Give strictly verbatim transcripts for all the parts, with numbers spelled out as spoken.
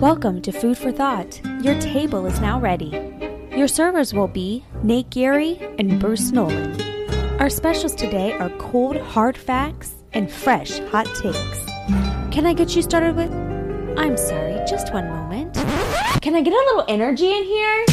Welcome to Food for Thought. Your table is now ready. Your servers will be Nate Geary and Bruce Nolan. Our specials today are cold, hard facts and fresh, hot takes. Can I get you started with... I'm sorry, just one moment. Can I get a little energy in here?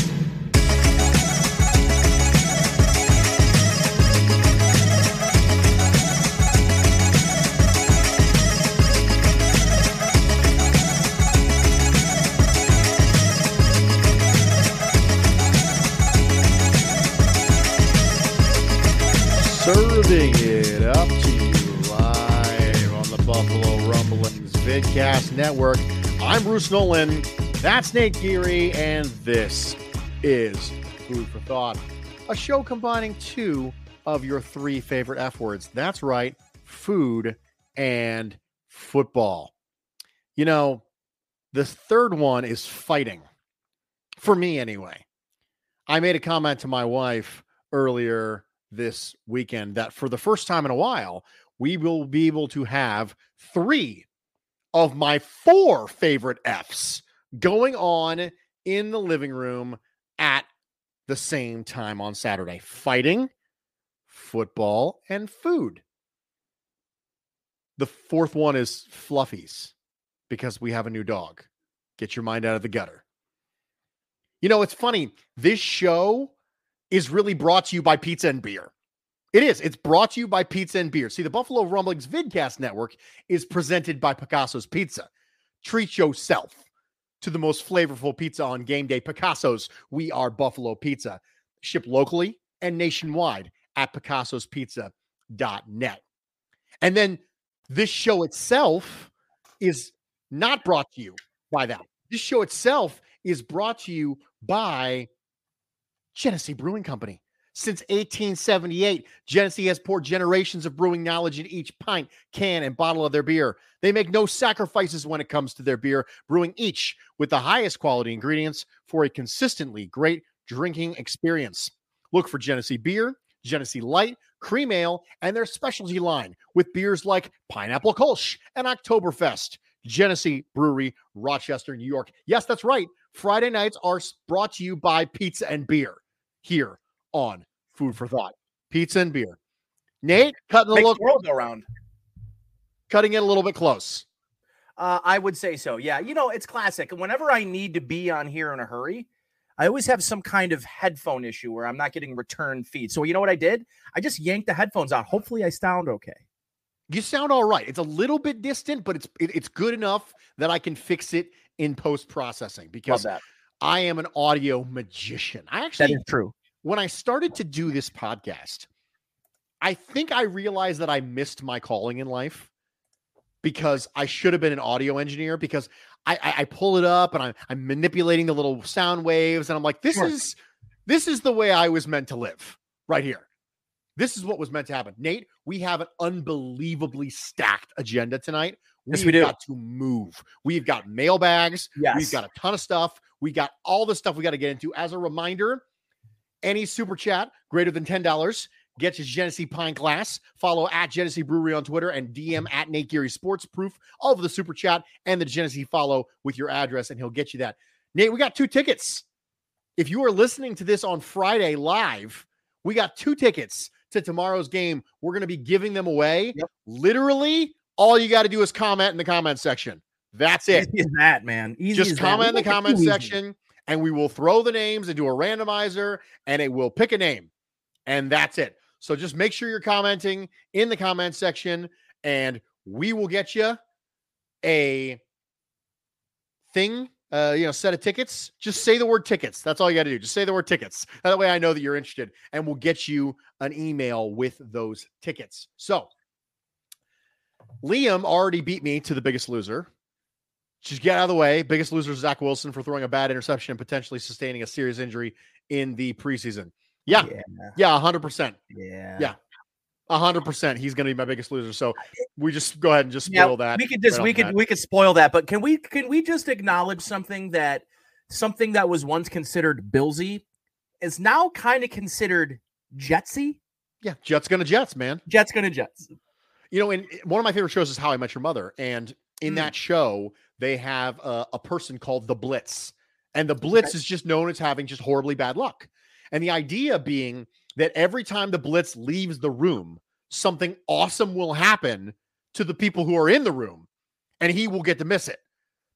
Serving it up to you live on the Buffalo Rumblings Vidcast Network. I'm Bruce Nolan, that's Nate Geary, and this is Food for Thought, a show combining two of your three favorite F words. That's right, food and football. You know, the third one is fighting. For me, anyway. I made a comment to my wife earlier this weekend that for the first time in a while, we will be able to have three of my four favorite Fs going on in the living room at the same time on Saturday. Fighting, football, and food. The fourth one is fluffies, because we have a new dog. Get your mind out of the gutter. You know, it's funny. This show is really brought to you by pizza and beer. It is. It's brought to you by pizza and beer. See, the Buffalo Rumblings Vidcast Network is presented by Picasso's Pizza. Treat yourself to the most flavorful pizza on game day. Picasso's, we are Buffalo Pizza. Ship locally and nationwide at picassos pizza dot net. And then this show itself is not brought to you by that. This show itself is brought to you by Genesee Brewing Company. Since eighteen seventy-eight, Genesee has poured generations of brewing knowledge in each pint, can, and bottle of their beer. They make no sacrifices when it comes to their beer, brewing each with the highest quality ingredients for a consistently great drinking experience. Look for Genesee Beer, Genesee Light, Cream Ale, and their specialty line with beers like Pineapple Kolsch and Oktoberfest. Genesee Brewery, Rochester, New York. Yes, that's right. Friday nights are brought to you by pizza and beer here on Food for Thought. Pizza and beer. Nate, cutting the world around. Cutting it a little bit close. Uh, I would say so. Yeah. You know, it's classic. Whenever I need to be on here in a hurry, I always have some kind of headphone issue where I'm not getting return feed. So you know what I did? I just yanked the headphones out. Hopefully I sound okay. You sound all right. It's a little bit distant, but it's it, it's good enough that I can fix it in post-processing, because I am an audio magician. I actually, that is true. When I started to do this podcast, I think I realized that I missed my calling in life, because I should have been an audio engineer, because I, I, I pull it up and I'm, I'm manipulating the little sound waves. And I'm like, this sure. is, this is the way I was meant to live right here. This is what was meant to happen. Nate, we have an unbelievably stacked agenda tonight. We've yes, we do. got to move. We've got mailbags. Yes. We've got a ton of stuff. We got all the stuff we got to get into. As a reminder, any super chat greater than ten dollars gets you Genesee Pint Glass. Follow at Genesee Brewery on Twitter and D M at Nate Geary Sports. Proof of the super chat and the Genesee follow with your address, and he'll get you that. Nate, we got two tickets. If you are listening to this on Friday live, we got two tickets to tomorrow's game. We're going to be giving them away. Yep. Literally, all you got to do is comment in the comment section. That's it. Easy as that, man. Easy Just as comment that. in the comment section, easy. and we will throw the names into a randomizer, and it will pick a name. And that's it. So just make sure you're commenting in the comment section, and we will get you a thing, uh, you know, set of tickets, just say the word tickets. That's all you got to do. Just say the word tickets. That way I know that you're interested, and we'll get you an email with those tickets. So Liam already beat me to the Biggest Loser. Just get out of the way. Biggest Loser, Zach Wilson, for throwing a bad interception and potentially sustaining a serious injury in the preseason. Yeah. Yeah. A hundred percent. Yeah. Yeah. A hundred percent. He's going to be my Biggest Loser. So we just go ahead and just spoil yeah, that. We could just, right we could, that. we could spoil that, but can we, can we just acknowledge something that something that was once considered Billsy is now kind of considered Jetsy? Yeah. Jets going to Jets, man. Jets going to Jets. You know, and one of my favorite shows is How I Met Your Mother. And in mm. that show, they have a, a person called the Blitz, and the Blitz okay. is just known as having just horribly bad luck. And the idea being that every time the Blitz leaves the room, something awesome will happen to the people who are in the room, and he will get to miss it.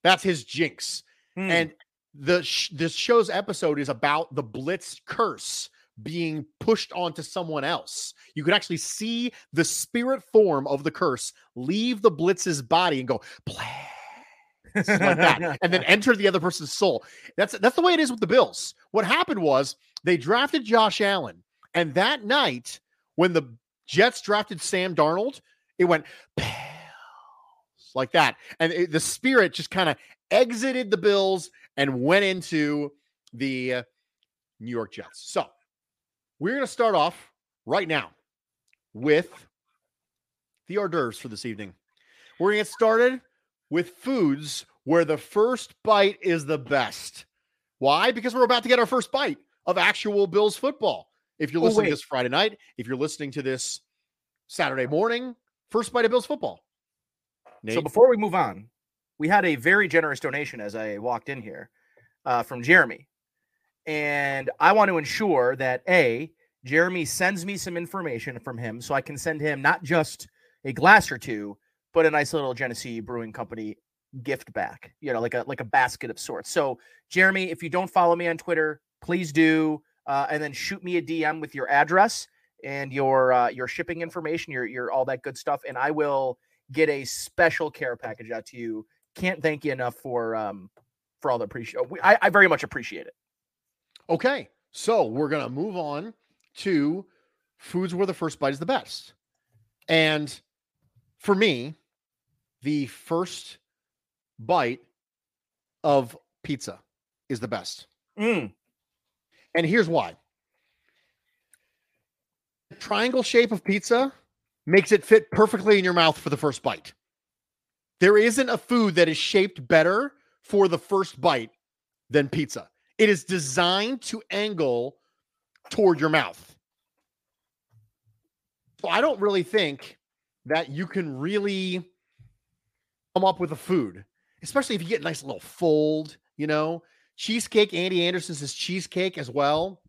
That's his jinx. Mm. And the sh- this show's episode is about the Blitz curse being pushed onto someone else. You could actually see the spirit form of the curse leave the Blitz's body and go, play. Like that, and then enter the other person's soul. That's that's the way it is with the Bills. What happened was they drafted Josh Allen, and that night when the Jets drafted Sam Darnold, it went like that, and it, the spirit just kind of exited the Bills and went into the New York Jets. So we're going to start off right now with the hors d'oeuvres for this evening. We're going to get started with foods where the first bite is the best. Why? Because we're about to get our first bite of actual Bills football. If you're listening oh, to this Friday night, if you're listening to this Saturday morning, first bite of Bills football. Nate? So before we move on, we had a very generous donation as I walked in here uh, from Jeremy. And I want to ensure that, A, Jeremy sends me some information from him so I can send him not just a glass or two, but a nice little Genesee Brewing Company gift back, you know, like a like a basket of sorts. So, Jeremy, if you don't follow me on Twitter, please do, uh, and then shoot me a D M with your address and your uh, your shipping information, your your all that good stuff, and I will get a special care package out to you. Can't thank you enough for um, for all the appreciate. I, I very much appreciate it. Okay, so we're gonna move on to foods where the first bite is the best, and for me, the first bite of pizza is the best. Mm. And here's why. The triangle shape of pizza makes it fit perfectly in your mouth for the first bite. There isn't a food that is shaped better for the first bite than pizza. It is designed to angle toward your mouth. So I don't really think that you can really come up with a food, especially if you get a nice little fold, you know, cheesecake. Andy Anderson says cheesecake as well.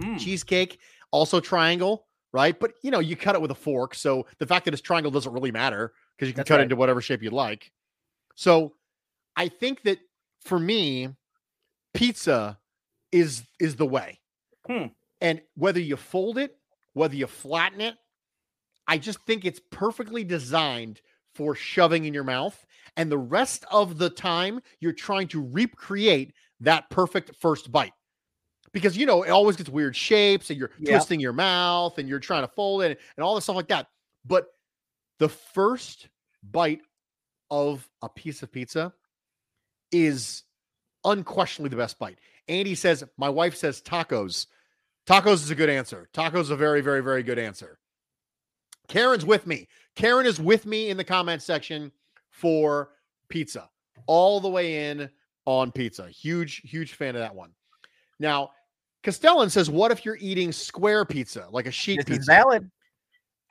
Mm. Cheesecake, also triangle, right? But, you know, you cut it with a fork. So the fact that it's triangle doesn't really matter because you can That's cut right. it into whatever shape you'd like. So I think that for me, pizza is, is the way. Hmm. And whether you fold it, whether you flatten it, I just think it's perfectly designed for shoving in your mouth. And the rest of the time, you're trying to recreate that perfect first bite. Because, you know, it always gets weird shapes and you're yeah. twisting your mouth and you're trying to fold it and all this stuff like that. But the first bite of a piece of pizza is unquestionably the best bite. Andy says, my wife says tacos. Tacos is a good answer. Tacos is a very, very, very good answer. Karen's with me. Karen is with me in the comment section for pizza. All the way in on pizza. Huge, huge fan of that one. Now, Castellan says, what if you're eating square pizza, like a sheet pizza? This is valid.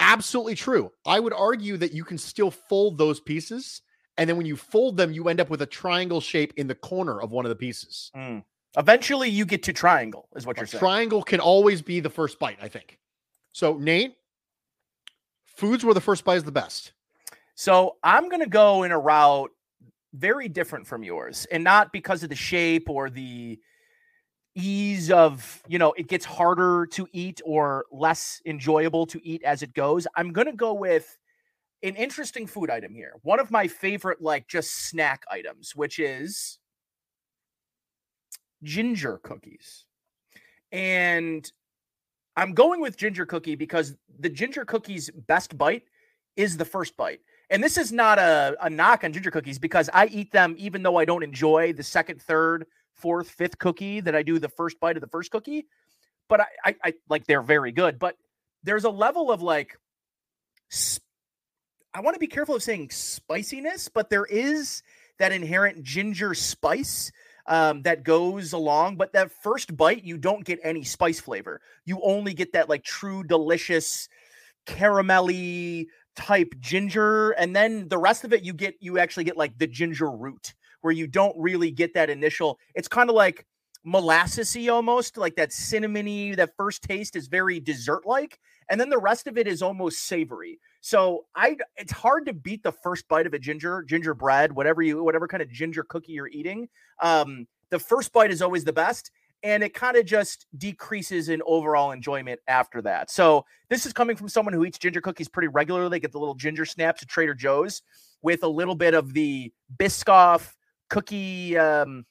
Absolutely true. I would argue that you can still fold those pieces. And then when you fold them, you end up with a triangle shape in the corner of one of the pieces. Mm. Eventually, you get to triangle, is what a you're saying. Triangle can always be the first bite, I think. So, Nate? Foods where the first bite is the best. So I'm going to go in a route very different from yours, and not because of the shape or the ease of, you know, it gets harder to eat or less enjoyable to eat as it goes. I'm going to go with an interesting food item here. One of my favorite, like, just snack items, which is ginger cookies. And I'm going with ginger cookie because the ginger cookie's best bite is the first bite. And this is not a, a knock on ginger cookies, because I eat them even though I don't enjoy the second, third, fourth, fifth cookie that I do the first bite of the first cookie. But I, I, I like, they're very good. But there's a level of, like, sp- I want to be careful of saying spiciness, but there is that inherent ginger spice um, that goes along. But that first bite, you don't get any spice flavor. You only get that, like, true delicious caramelly type ginger. And then the rest of it, you get, you actually get like the ginger root, where you don't really get that initial. It's kind of like molassesy almost, like that cinnamony. That first taste is very dessert like, and then the rest of it is almost savory. So I, it's hard to beat the first bite of a ginger, gingerbread, whatever you, whatever kind of ginger cookie you're eating. Um, the first bite is always the best, and it kind of just decreases in overall enjoyment after that. So this is coming from someone who eats ginger cookies pretty regularly. They get the little ginger snaps at Trader Joe's with a little bit of the Biscoff cookie. Um,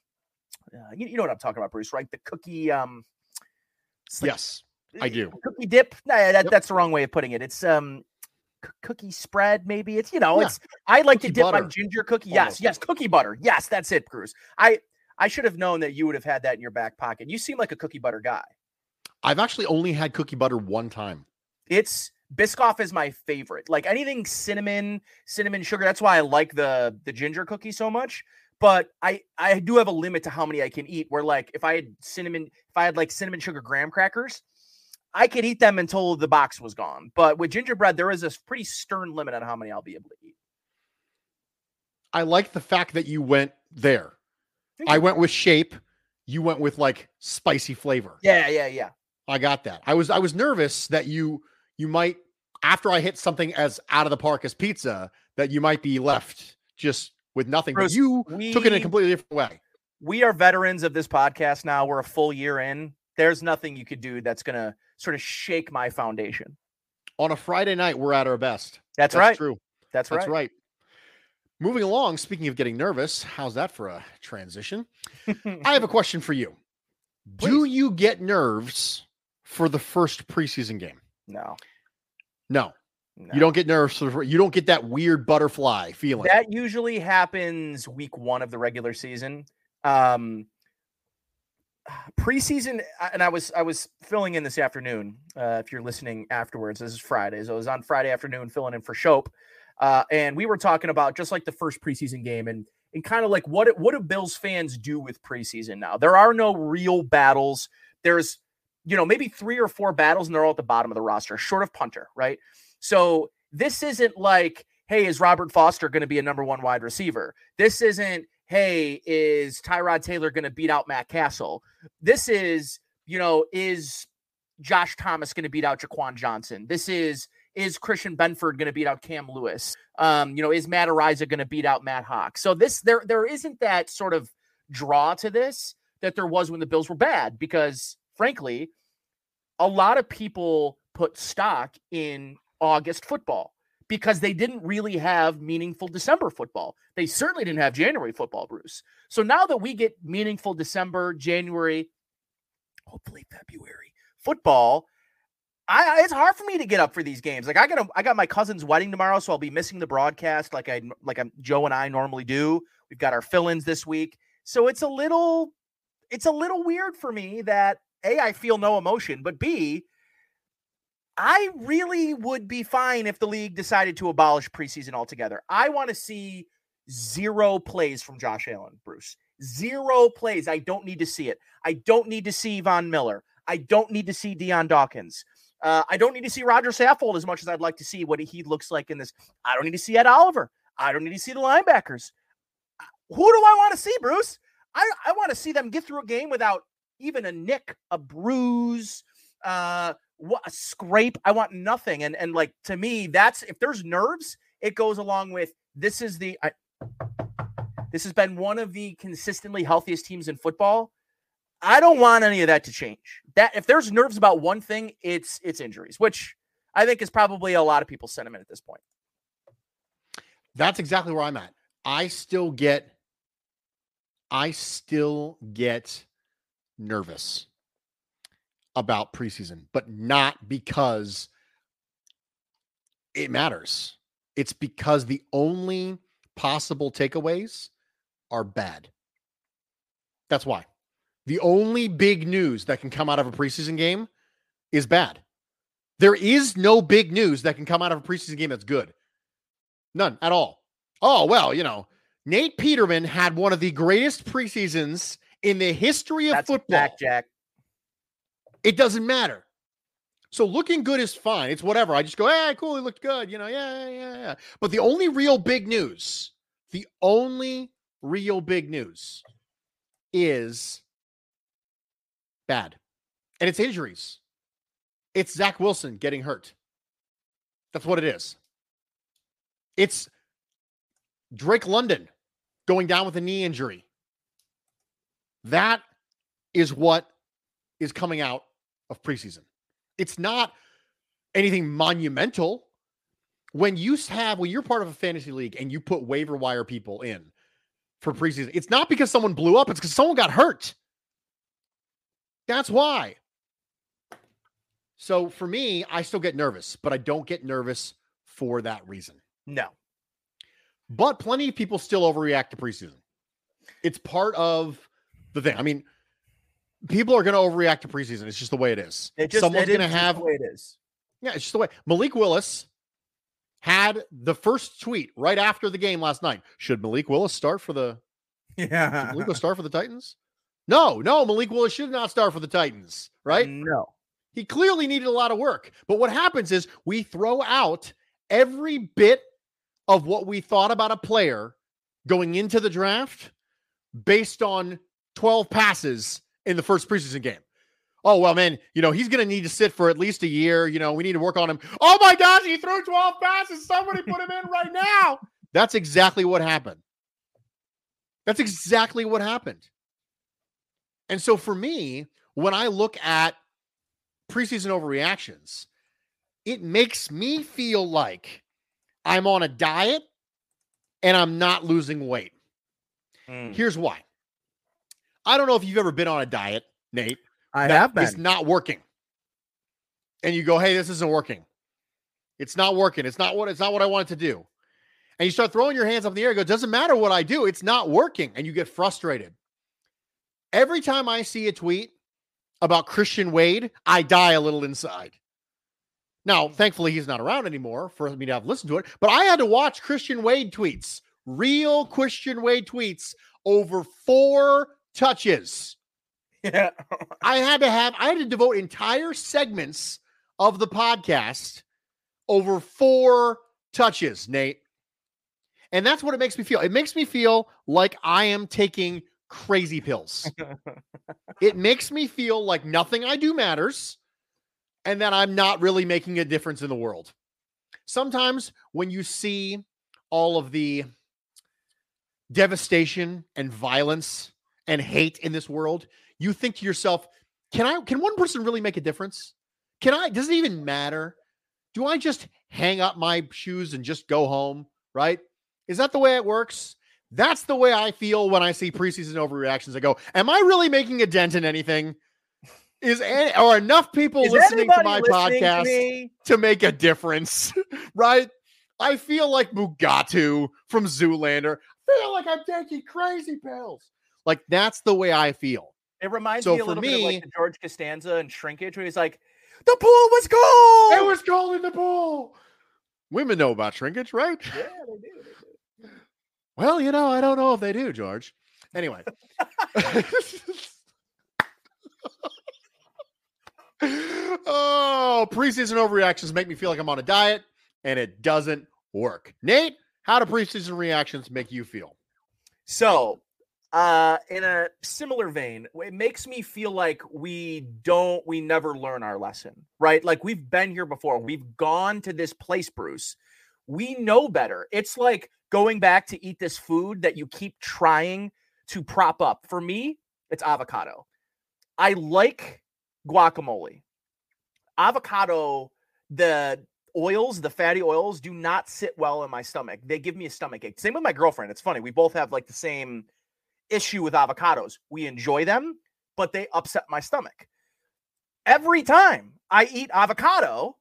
Uh, you, you know what I'm talking about, Bruce, right? The cookie. Um, like, yes, I do. Cookie dip. Nah, that, yep. That's the wrong way of putting it. It's um, c- cookie spread. Maybe it's, you know, yeah. it's, I like cookie to dip butter. My ginger cookie. Almost. Yes. Yes. Cookie butter. Yes. That's it, Bruce. I, I should have known that you would have had that in your back pocket. You seem like a cookie butter guy. I've actually only had cookie butter one time. It's Biscoff is my favorite. Like anything cinnamon, cinnamon sugar. That's why I like the, the ginger cookie so much. But I, I do have a limit to how many I can eat, where, like, if I had cinnamon, if I had like cinnamon sugar graham crackers, I could eat them until the box was gone. But with gingerbread, there is a pretty stern limit on how many I'll be able to eat. I like the fact that you went there. Thank I you. Went with shape. You went with like spicy flavor. Yeah, yeah, yeah. I got that. I was I was nervous that you you might, after I hit something as out of the park as pizza, that you might be left just with nothing, Bruce, but you we, took it in a completely different way. We are veterans of this podcast now. We're a full year in. There's nothing you could do that's going to sort of shake my foundation. On a Friday night, we're at our best. That's, that's right. True. That's, that's right. right. Moving along, speaking of getting nervous, how's that for a transition? I have a question for you. Please. Do you get nerves for the first preseason game? No. No. No. You don't get nerves. You don't get that weird butterfly feeling. That usually happens week one of the regular season. Um, preseason, and I was I was filling in this afternoon. Uh, if you're listening afterwards, this is Friday. So I was on Friday afternoon filling in for Shope. Uh, and we were talking about just like the first preseason game and and kind of like what it, what do Bills fans do with preseason now? There are no real battles. There's, you know, maybe three or four battles, and they're all at the bottom of the roster, short of punter, right? So this isn't like, hey, is Robert Foster going to be a number one wide receiver? This isn't, hey, is Tyrod Taylor going to beat out Matt Castle? This is, you know, is Josh Thomas going to beat out Jaquan Johnson? This is, is Christian Benford going to beat out Cam Lewis? Um, you know, is Matt Ariza going to beat out Matt Hawk? So this, there, there isn't that sort of draw to this that there was when the Bills were bad, because frankly, a lot of people put stock in August football because they didn't really have meaningful December football. They certainly didn't have January football, Bruce. So now that we get meaningful December, January, hopefully February football, I, it's hard for me to get up for these games. Like I got, a, I got my cousin's wedding tomorrow, so I'll be missing the broadcast. Like I, like I'm Joe and I normally do. We've got our fill-ins this week. So it's a little, it's a little weird for me that A, I feel no emotion, but B, I really would be fine if the league decided to abolish preseason altogether. I want to see zero plays from Josh Allen, Bruce. Zero plays. I don't need to see it. I don't need to see Von Miller. I don't need to see Deion Dawkins. Uh, I don't need to see Roger Saffold as much as I'd like to see what he looks like in this. I don't need to see Ed Oliver. I don't need to see the linebackers. Who do I want to see, Bruce? I, I want to see them get through a game without even a nick, a bruise, uh, what a scrape. I want nothing. And, and like, to me, that's, if there's nerves, it goes along with, this is the, I, this has been one of the consistently healthiest teams in football. I don't want any of that to change. That if there's nerves about one thing, it's, it's injuries, which I think is probably a lot of people's sentiment at this point. That's exactly where I'm at. I still get, I still get nervous about preseason, but not because it matters. It's because the only possible takeaways are bad. That's why. The only big news that can come out of a preseason game is bad. There is no big news that can come out of a preseason game that's good. None at all. Oh, well, you know, Nate Peterman had one of the greatest preseasons in the history of that's football. Back, Jack. It doesn't matter. So looking good is fine. It's whatever. I just go, hey, cool, he looked good. You know, yeah, yeah, yeah. But the only real big news, the only real big news is bad. And it's injuries. It's Zach Wilson getting hurt. That's what it is. It's Drake London going down with a knee injury. That is what is coming out of preseason. It's not anything monumental. When you have, when you're part of a fantasy league and you put waiver wire people in for preseason, it's not because someone blew up. It's because someone got hurt. That's why. So for me, I still get nervous, but I don't get nervous for that reason. No. But plenty of people still overreact to preseason. It's part of the thing. I mean, people are going to overreact to preseason. It's just the way it is. It just, Someone's going to have the way it is. Yeah, it's just the way. Malik Willis had the first tweet right after the game last night. Should Malik Willis start for the? Yeah. Should Malik Willis start for the Titans? No, no, Malik Willis should not start for the Titans, right? No. He clearly needed a lot of work. But what happens is we throw out every bit of what we thought about a player going into the draft based on twelve passes in the first preseason game. Oh, well, man, you know, he's going to need to sit for at least a year. You know, we need to work on him. Oh, my gosh, he threw twelve passes. Somebody put him in right now. That's exactly what happened. That's exactly what happened. And so for me, when I look at preseason overreactions, it makes me feel like I'm on a diet and I'm not losing weight. Mm. Here's why. I don't know if you've ever been on a diet, Nate. I have been. It's not working. And you go, hey, this isn't working. It's not working. It's not what, it's not what I wanted to do. And you start throwing your hands up in the air and go, it doesn't matter what I do. It's not working. And you get frustrated. Every time I see a tweet about Christian Wade, I die a little inside. Now, thankfully, he's not around anymore for me to have listened to it, but I had to watch Christian Wade tweets, real Christian Wade tweets over four touches. Yeah. I had to have, I had to devote entire segments of the podcast over four touches, Nate. And that's what it makes me feel. It makes me feel like I am taking crazy pills. It makes me feel like nothing I do matters and that I'm not really making a difference in the world. Sometimes when you see all of the devastation and violence and hate in this world, you think to yourself, can I, can one person really make a difference? Can I, does it even matter? Do I just hang up my shoes and just go home? Right? Is that the way it works? That's the way I feel when I see preseason overreactions. I go, am I really making a dent in anything? Is any, are enough people Is listening to my listening podcast to, to make a difference? Right? I feel like Mugatu from Zoolander. I feel like I'm taking crazy pills. Like, that's the way I feel. It reminds so me a little me, bit of like the George Costanza and Shrinkage, where he's like, the pool was cold. It was cold in the pool. Women know about Shrinkage, right? Yeah, they do. They do. Well, you know, I don't know if they do, George. Anyway. Oh, preseason overreactions make me feel like I'm on a diet, and it doesn't work. Nate, how do preseason reactions make you feel? So, uh, in a similar vein, it makes me feel like we don't, we never learn our lesson, right? Like, we've been here before. We've gone to this place, Bruce. We know better. It's like going back to eat this food that you keep trying to prop up. For me, it's avocado. I like guacamole. Avocado, the oils, the fatty oils, do not sit well in my stomach. They give me a stomach ache. Same with my girlfriend. It's funny. We both have like the same issue with avocados. We enjoy them, but they upset my stomach. Every time I eat avocado,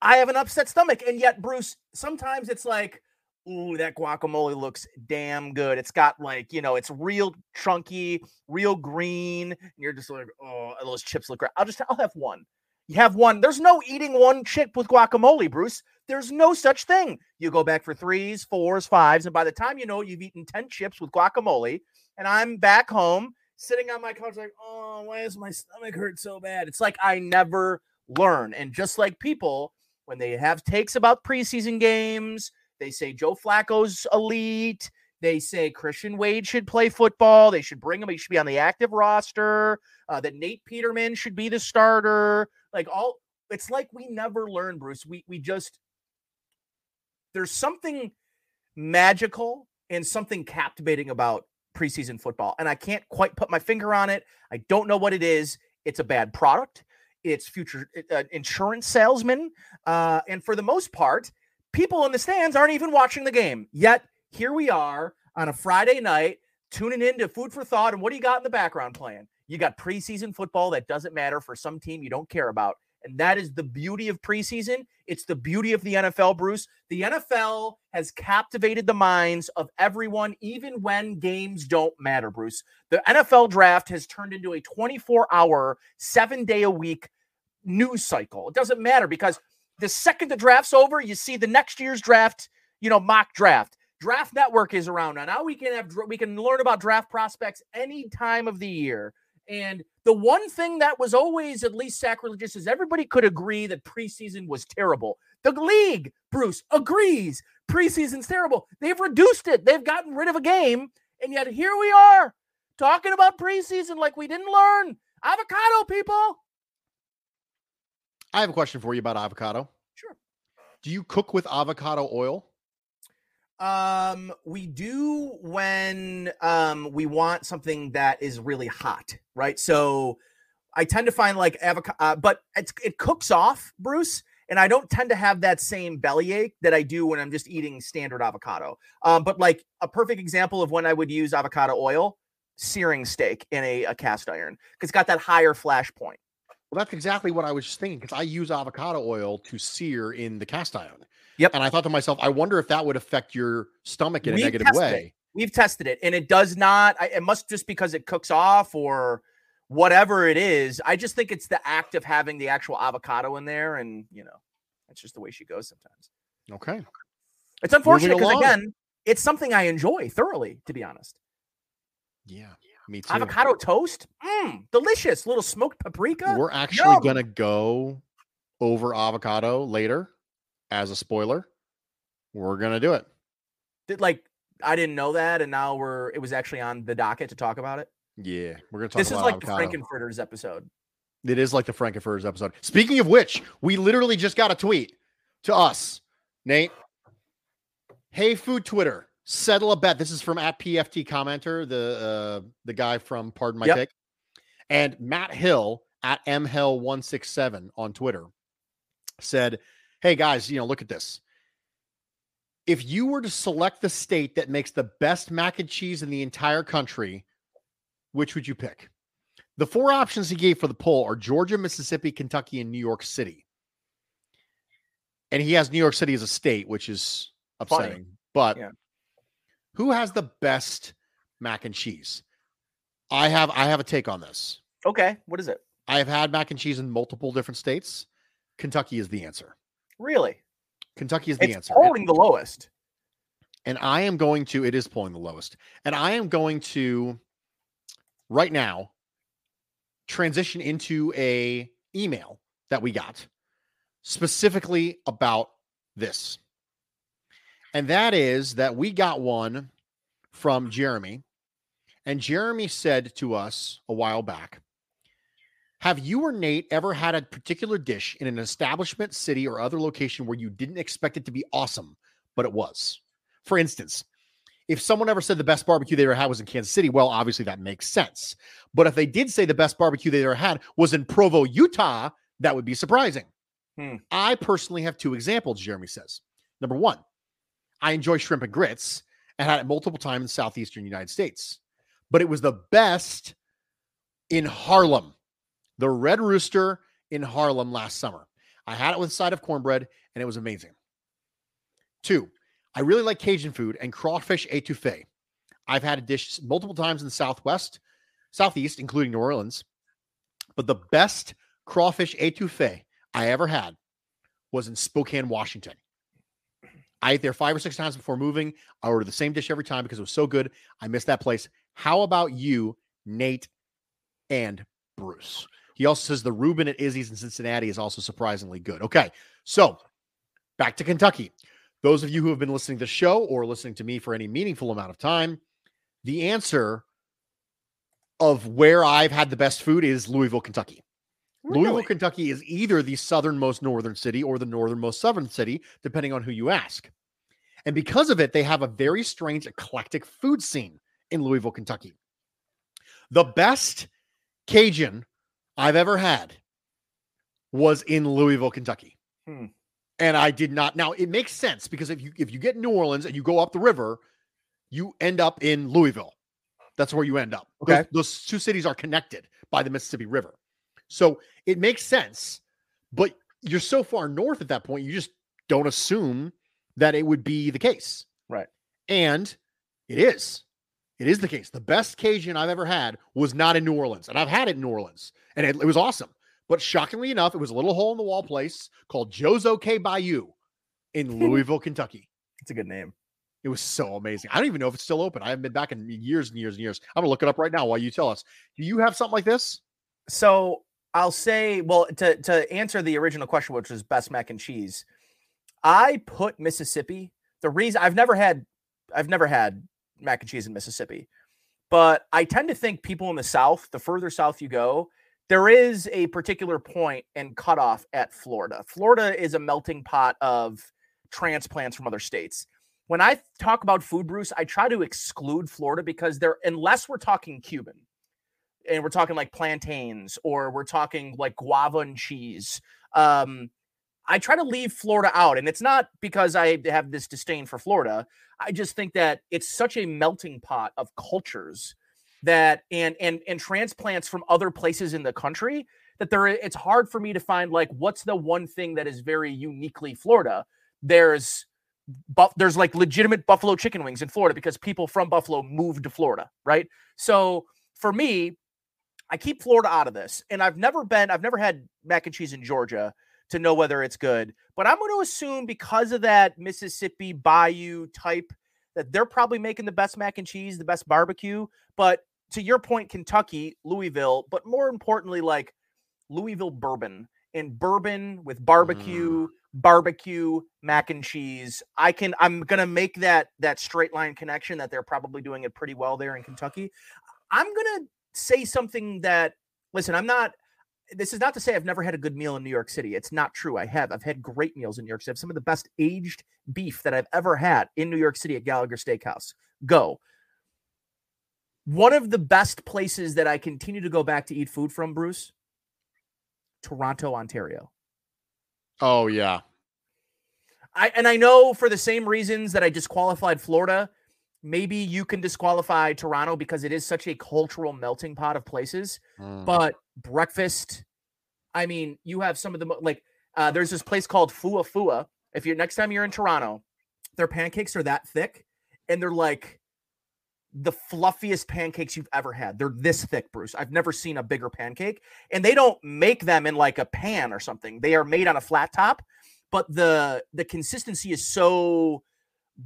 I have an upset stomach. And yet, Bruce, sometimes it's like, ooh, that guacamole looks damn good. It's got like, you know, it's real chunky, real green. And you're just like, oh, those chips look great. I'll just, I'll have one. You have one. There's no eating one chip with guacamole, Bruce. There's no such thing. You go back for threes, fours, fives. And by the time you know it, you've eaten ten chips with guacamole. And I'm back home sitting on my couch like, oh, why does my stomach hurt so bad? It's like I never learn. And just like people, when they have takes about preseason games, they say Joe Flacco's elite. They say Christian Wade should play football. They should bring him. He should be on the active roster. Uh, that Nate Peterman should be the starter. Like all, it's like we never learn, Bruce. We we just there's something magical and something captivating about preseason football, and I can't quite put my finger on it. I don't know what it is. It's a bad product. It's future uh, insurance salesmen, uh, and for the most part, people in the stands aren't even watching the game yet. Here we are on a Friday night, tuning into Food for Thought. And what do you got in the background playing? You got preseason football that doesn't matter for some team you don't care about. And that is the beauty of preseason. It's the beauty of the N F L, Bruce. The N F L has captivated the minds of everyone, even when games don't matter, Bruce. The N F L draft has turned into a twenty-four hour, seven-day-a-week news cycle. It doesn't matter because the second the draft's over, you see the next year's draft, you know, mock draft. Draft Network is around now. Now we can have we can learn about draft prospects any time of the year. And the one thing that was always at least sacrilegious is everybody could agree that preseason was terrible. The league, Bruce, agrees preseason's terrible. They've reduced it. They've gotten rid of a game, and yet here we are talking about preseason like we didn't learn. Avocado, people. I have a question for you about avocado. Sure. Do you cook with avocado oil? Um, we do when, um, we want something that is really hot, right? So I tend to find like avocado, uh, but it's, it cooks off, Bruce. And I don't tend to have that same bellyache that I do when I'm just eating standard avocado. Um, but like a perfect example of when I would use avocado oil, searing steak in a, a cast iron, because it's got that higher flash point. Well, that's exactly what I was thinking. Because I use avocado oil to sear in the cast iron. Yep. And I thought to myself, I wonder if that would affect your stomach in a We've negative way. It. We've tested it and it does not, I, it must just because it cooks off or whatever it is. I just think it's the act of having the actual avocado in there. And, you know, that's just the way she goes sometimes. Okay. It's unfortunate because, again, it's something I enjoy thoroughly, to be honest. Yeah. Me too. Avocado toast. Mmm. Delicious. Little smoked paprika. We're actually going to go over avocado later. As a spoiler, we're going to do it. Did, like, I didn't know that, and now we're it was actually on the docket to talk about it? Yeah, we're going to talk this about it. This is like avocado. The Frankenfurters episode. It is like the Frankenfurters episode. Speaking of which, we literally just got a tweet to us, Nate. Hey, Food Twitter, settle a bet. This is from at P F T Commenter, the uh, the guy from Pardon My yep. Pick, and Matt Hill at M Hill one six seven on Twitter said, hey guys, you know, look at this. If you were to select the state that makes the best mac and cheese in the entire country, which would you pick? The four options he gave for the poll are Georgia, Mississippi, Kentucky, and New York City. And he has New York City as a state, which is upsetting. Funny. But yeah. Who has the best mac and cheese? I have I have a take on this. Okay, what is it? I have had mac and cheese in multiple different states. Kentucky is the answer. Really? Kentucky is the it's answer. It's polling the lowest. And I am going to, it is polling the lowest. And I am going to, right now, transition into a email that we got specifically about this. And that is that we got one from Jeremy. And Jeremy said to us a while back, have you or Nate ever had a particular dish in an establishment, city, or other location where you didn't expect it to be awesome, but it was? For instance, if someone ever said the best barbecue they ever had was in Kansas City, well, obviously that makes sense. But if they did say the best barbecue they ever had was in Provo, Utah, that would be surprising. Hmm. I personally have two examples, Jeremy says. Number one, I enjoy shrimp and grits and had it multiple times in the southeastern United States, but it was the best in Harlem, the Red Rooster in Harlem last summer. I had it with a side of cornbread and it was amazing. Two, I really like Cajun food and crawfish étouffée. I've had a dish multiple times in the Southwest, Southeast, including New Orleans, but the best crawfish étouffée I ever had was in Spokane, Washington. I ate there five or six times before moving. I ordered the same dish every time because it was so good. I missed that place. How about you, Nate and Bruce? He also says the Reuben at Izzy's in Cincinnati is also surprisingly good. Okay, so back to Kentucky. Those of you who have been listening to the show or listening to me for any meaningful amount of time, the answer of where I've had the best food is Louisville, Kentucky. Really? Louisville, Kentucky is either the southernmost northern city or the northernmost southern city, depending on who you ask. And because of it, they have a very strange, eclectic food scene in Louisville, Kentucky. The best Cajun I've ever had was in Louisville, Kentucky. Hmm. And I did not. Now, it makes sense because if you if you get New Orleans and you go up the river, you end up in Louisville. That's where you end up. Okay. Those, those two cities are connected by the Mississippi River. So it makes sense, but you're so far north at that point, you just don't assume that it would be the case. Right. And it is. It is the case. The best Cajun I've ever had was not in New Orleans. And I've had it in New Orleans. And it, it was awesome. But shockingly enough, it was a little hole-in-the-wall place called Joe's Okay Bayou in Louisville, Kentucky. That's a good name. It was so amazing. I don't even know if it's still open. I haven't been back in years and years and years. I'm going to look it up right now while you tell us. Do you have something like this? So I'll say, well, to, to answer the original question, which was best mac and cheese, I put Mississippi. The reason I've never had, I've never had mac and cheese in Mississippi, but I tend to think people in the South, the further South you go, there is a particular point and cutoff at Florida. Florida is a melting pot of transplants from other states. When I talk about food, Bruce, I try to exclude Florida because they're, unless we're talking Cuban and we're talking like plantains or we're talking like guava and cheese, um, I try to leave Florida out. And it's not because I have this disdain for Florida. I just think that it's such a melting pot of cultures that and and and transplants from other places in the country that there it's hard for me to find like what's the one thing that is very uniquely Florida. There's buff, there's like legitimate Buffalo chicken wings in Florida because people from Buffalo moved to Florida, right? So for me, I keep Florida out of this, and I've never been I've never had mac and cheese in Georgia to know whether it's good, but I'm going to assume because of that Mississippi Bayou type that they're probably making the best mac and cheese, the best barbecue, but to your point, Kentucky, Louisville, but more importantly, like Louisville bourbon and bourbon with barbecue, mm. barbecue, mac and cheese. I can, I'm going to make that, that straight line connection that they're probably doing it pretty well there in Kentucky. I'm going to say something that, listen, I'm not, this is not to say I've never had a good meal in New York City. It's not true. I have. I've had great meals in New York City. I have some of the best aged beef that I've ever had in New York City at Gallagher Steakhouse. Go. One of the best places that I continue to go back to eat food from, Bruce, Toronto, Ontario. Oh, yeah. I and I know for the same reasons that I disqualified Florida, maybe you can disqualify Toronto because it is such a cultural melting pot of places. Mm. But breakfast, I mean, you have some of the, like, uh, there's this place called Fua Fua. If you're, next time you're in Toronto, their pancakes are that thick and they're like the fluffiest pancakes you've ever had. They're this thick, Bruce. I've never seen a bigger pancake, and they don't make them in like a pan or something. They are made on a flat top, but the, the consistency is so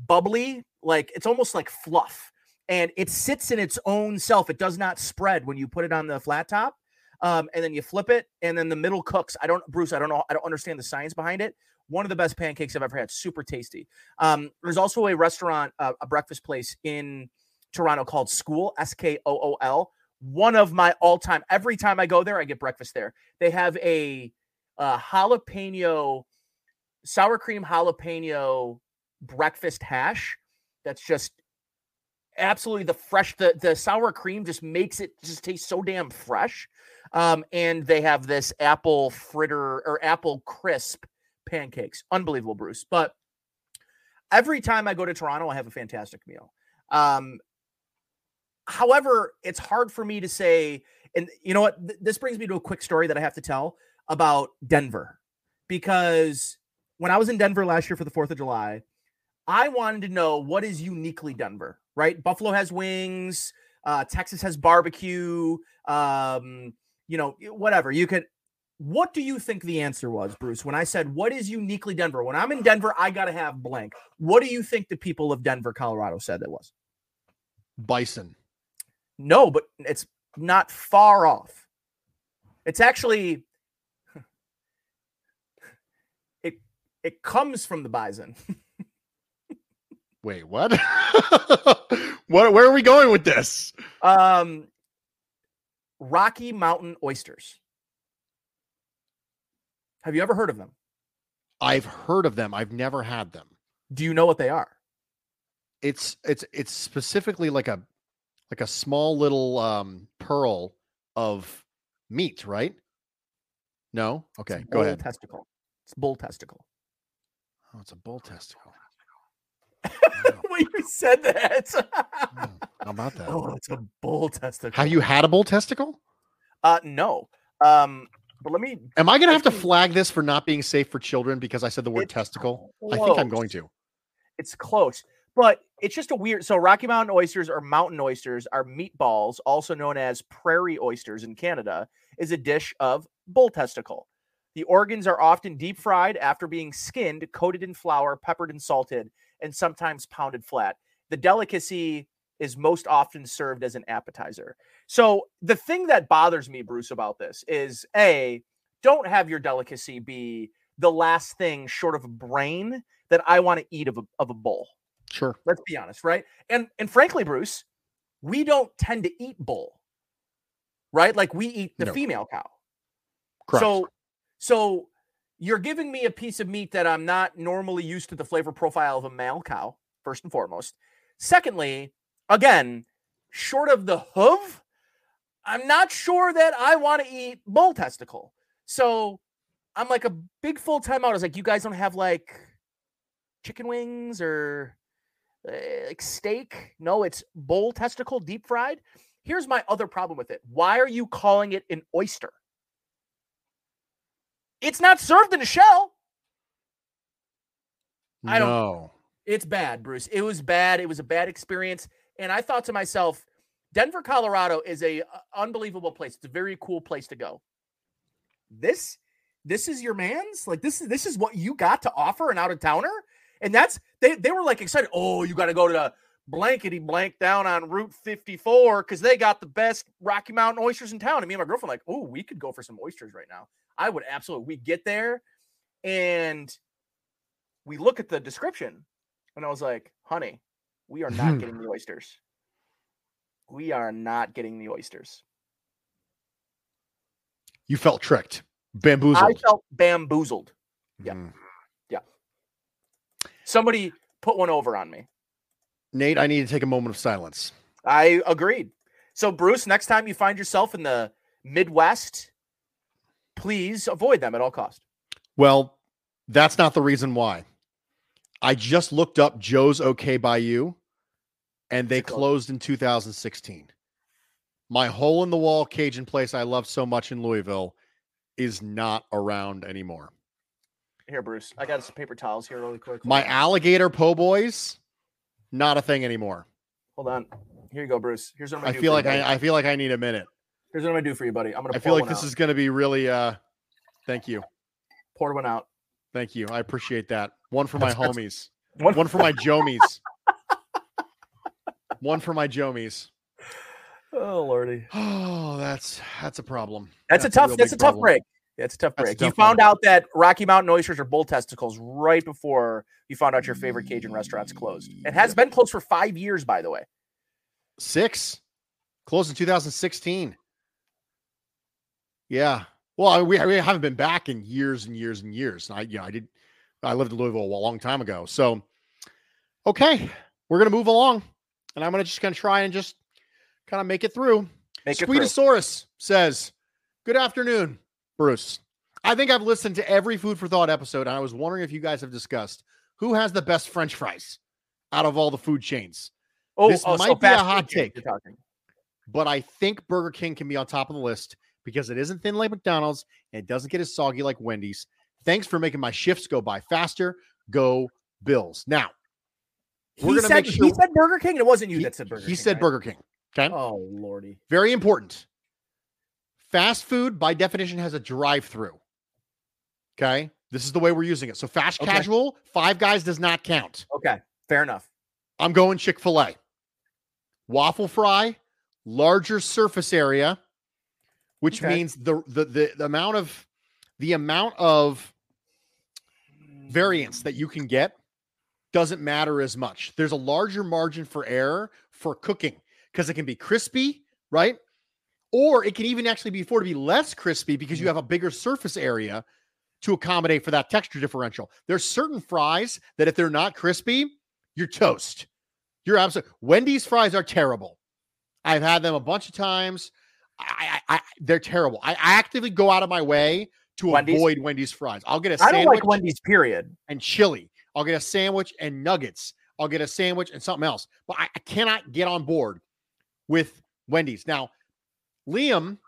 bubbly. Like it's almost like fluff, and it sits in its own self. It does not spread when you put it on the flat top. Um, and then you flip it, and then the middle cooks. I don't, Bruce, I don't know. I don't understand the science behind it. One of the best pancakes I've ever had. Super tasty. Um, there's also a restaurant, uh, a breakfast place in Toronto called School, S K O O L. One of my all-time, every time I go there, I get breakfast there. They have a, a jalapeno, sour cream jalapeno breakfast hash that's just absolutely the fresh, the, the sour cream just makes it just taste so damn fresh. Um, and they have this apple fritter or apple crisp pancakes. Unbelievable, Bruce. But every time I go to Toronto, I have a fantastic meal. Um, however, it's hard for me to say, and you know what? Th- this brings me to a quick story that I have to tell about Denver, because when I was in Denver last year for the fourth of July, I wanted to know what is uniquely Denver, right? Buffalo has wings, uh, Texas has barbecue, um, you know, whatever you could. What do you think the answer was, Bruce, when I said, what is uniquely Denver? When I'm in Denver, I got to have blank. What do you think the people of Denver, Colorado said that was? Bison. No, but it's not far off. It's actually, it, it comes from the bison. Wait, what? What? Where are we going with this? Um, Rocky Mountain oysters. Have you ever heard of them? I've heard of them. I've never had them. Do you know what they are? It's it's it's specifically like a like a small little um, pearl of meat, right? No? Okay, it's go ahead. Testicle. It's bull testicle. Oh, it's a bull testicle. When you said that. How about that? Oh, it's a bull testicle. Have you had a bull testicle? Uh, no. Um. But let me. Am I going to have to flag this for not being safe for children because I said the word testicle? Close. I think I'm going to. It's close, but it's just a weird. So Rocky Mountain oysters or mountain oysters are meatballs, also known as prairie oysters in Canada, is a dish of bull testicle. The organs are often deep fried after being skinned, coated in flour, peppered and salted, and sometimes pounded flat. The delicacy is most often served as an appetizer. So the thing that bothers me, Bruce, about this is, A, don't have your delicacy be the last thing short of a brain that I want to eat of a, of a bowl. Sure. Let's be honest, right? And and frankly, Bruce, we don't tend to eat bull, right? Like we eat the no. female cow. Correct. So, so you're giving me a piece of meat that I'm not normally used to the flavor profile of a male cow, first and foremost. Secondly, again, short of the hoof, I'm not sure that I want to eat bull testicle. So I'm like a big full time out. I was like, you guys don't have like chicken wings or uh, like steak? No, it's bull testicle deep fried. Here's my other problem with it. Why are you calling it an oyster? It's not served in a shell. No. I don't know. It's bad, Bruce. It was bad. It was a bad experience. And I thought to myself, Denver, Colorado is a unbelievable place. It's a very cool place to go. This, this is your man's? Like this is this is what you got to offer an out of towner? And that's they they were like excited. Oh, you got to go to the blankety blank down on Route fifty-four because they got the best Rocky Mountain oysters in town. And me and my girlfriend like, oh, we could go for some oysters right now. I would absolutely. We get there, and we look at the description, and I was like, honey. We are not getting the oysters. We are not getting the oysters. You felt tricked. Bamboozled. I felt bamboozled. Yeah. Mm. Yeah. Somebody put one over on me. Nate, I need to take a moment of silence. I agreed. So, Bruce, next time you find yourself in the Midwest, please avoid them at all costs. Well, that's not the reason why. I just looked up Joe's Okay By You. And they closed in two thousand sixteen. My hole-in-the-wall Cajun place I love so much in Louisville is not around anymore. Here, Bruce, I got some paper towels here really quick. My alligator po' boys, not a thing anymore. Hold on. Here you go, Bruce. Here's what I'm gonna I do feel like I, I feel like I need a minute. Here's what I'm gonna do for you, buddy. I'm gonna. I feel like this out. is gonna be really. Uh, thank you. Pour one out. Thank you. I appreciate that. One for my homies. One, one for my Jomies. One for my Jomies. Oh Lordy. Oh, that's that's a problem. That's, that's a tough, a that's, a tough problem. that's a tough break. That's a tough break. You found problem. out that Rocky Mountain oysters are bull testicles right before you found out your favorite Cajun restaurant's closed. It has been closed for five years, by the way. Six. Closed in two thousand sixteen. Yeah. Well, I, we, we haven't been back in years and years and years. I, you know, I did. I lived in Louisville a long time ago. So, okay, we're gonna move along, and I'm gonna just gonna try and just kind of make it through. Make it through. Sweetosaurus says, Good afternoon, Bruce. I think I've listened to every Food for Thought episode, and I was wondering if you guys have discussed who has the best French fries out of all the food chains. Oh, this oh, might so be a hot take, but I think Burger King can be on top of the list because it isn't thin like McDonald's and it doesn't get as soggy like Wendy's. Thanks for making my shifts go by faster. Go Bills. Now, we're going to make sure. He said Burger King? It wasn't you he, that said Burger he King. He said right? Burger King. Okay. Oh, Lordy. Very important. Fast food, by definition, has a drive-through. Okay? This is the way we're using it. So fast okay. casual, Five Guys does not count. Okay. Fair enough. I'm going Chick-fil-A. Waffle fry, larger surface area, which okay. means the, the the the amount of the amount of variance that you can get doesn't matter as much. There's a larger margin for error for cooking because it can be crispy, right? Or it can even actually be afforded to be less crispy because you have a bigger surface area to accommodate for that texture differential. There's certain fries that if they're not crispy, you're toast. You're absolutely. Wendy's fries are terrible. I've had them a bunch of times. I, I, I they're terrible. I actively go out of my way to Wendy's. avoid Wendy's fries. I'll get a sandwich. I don't like Wendy's, period. And chili. I'll get a sandwich and nuggets. I'll get a sandwich and something else. But I, I cannot get on board with Wendy's. Now, Liam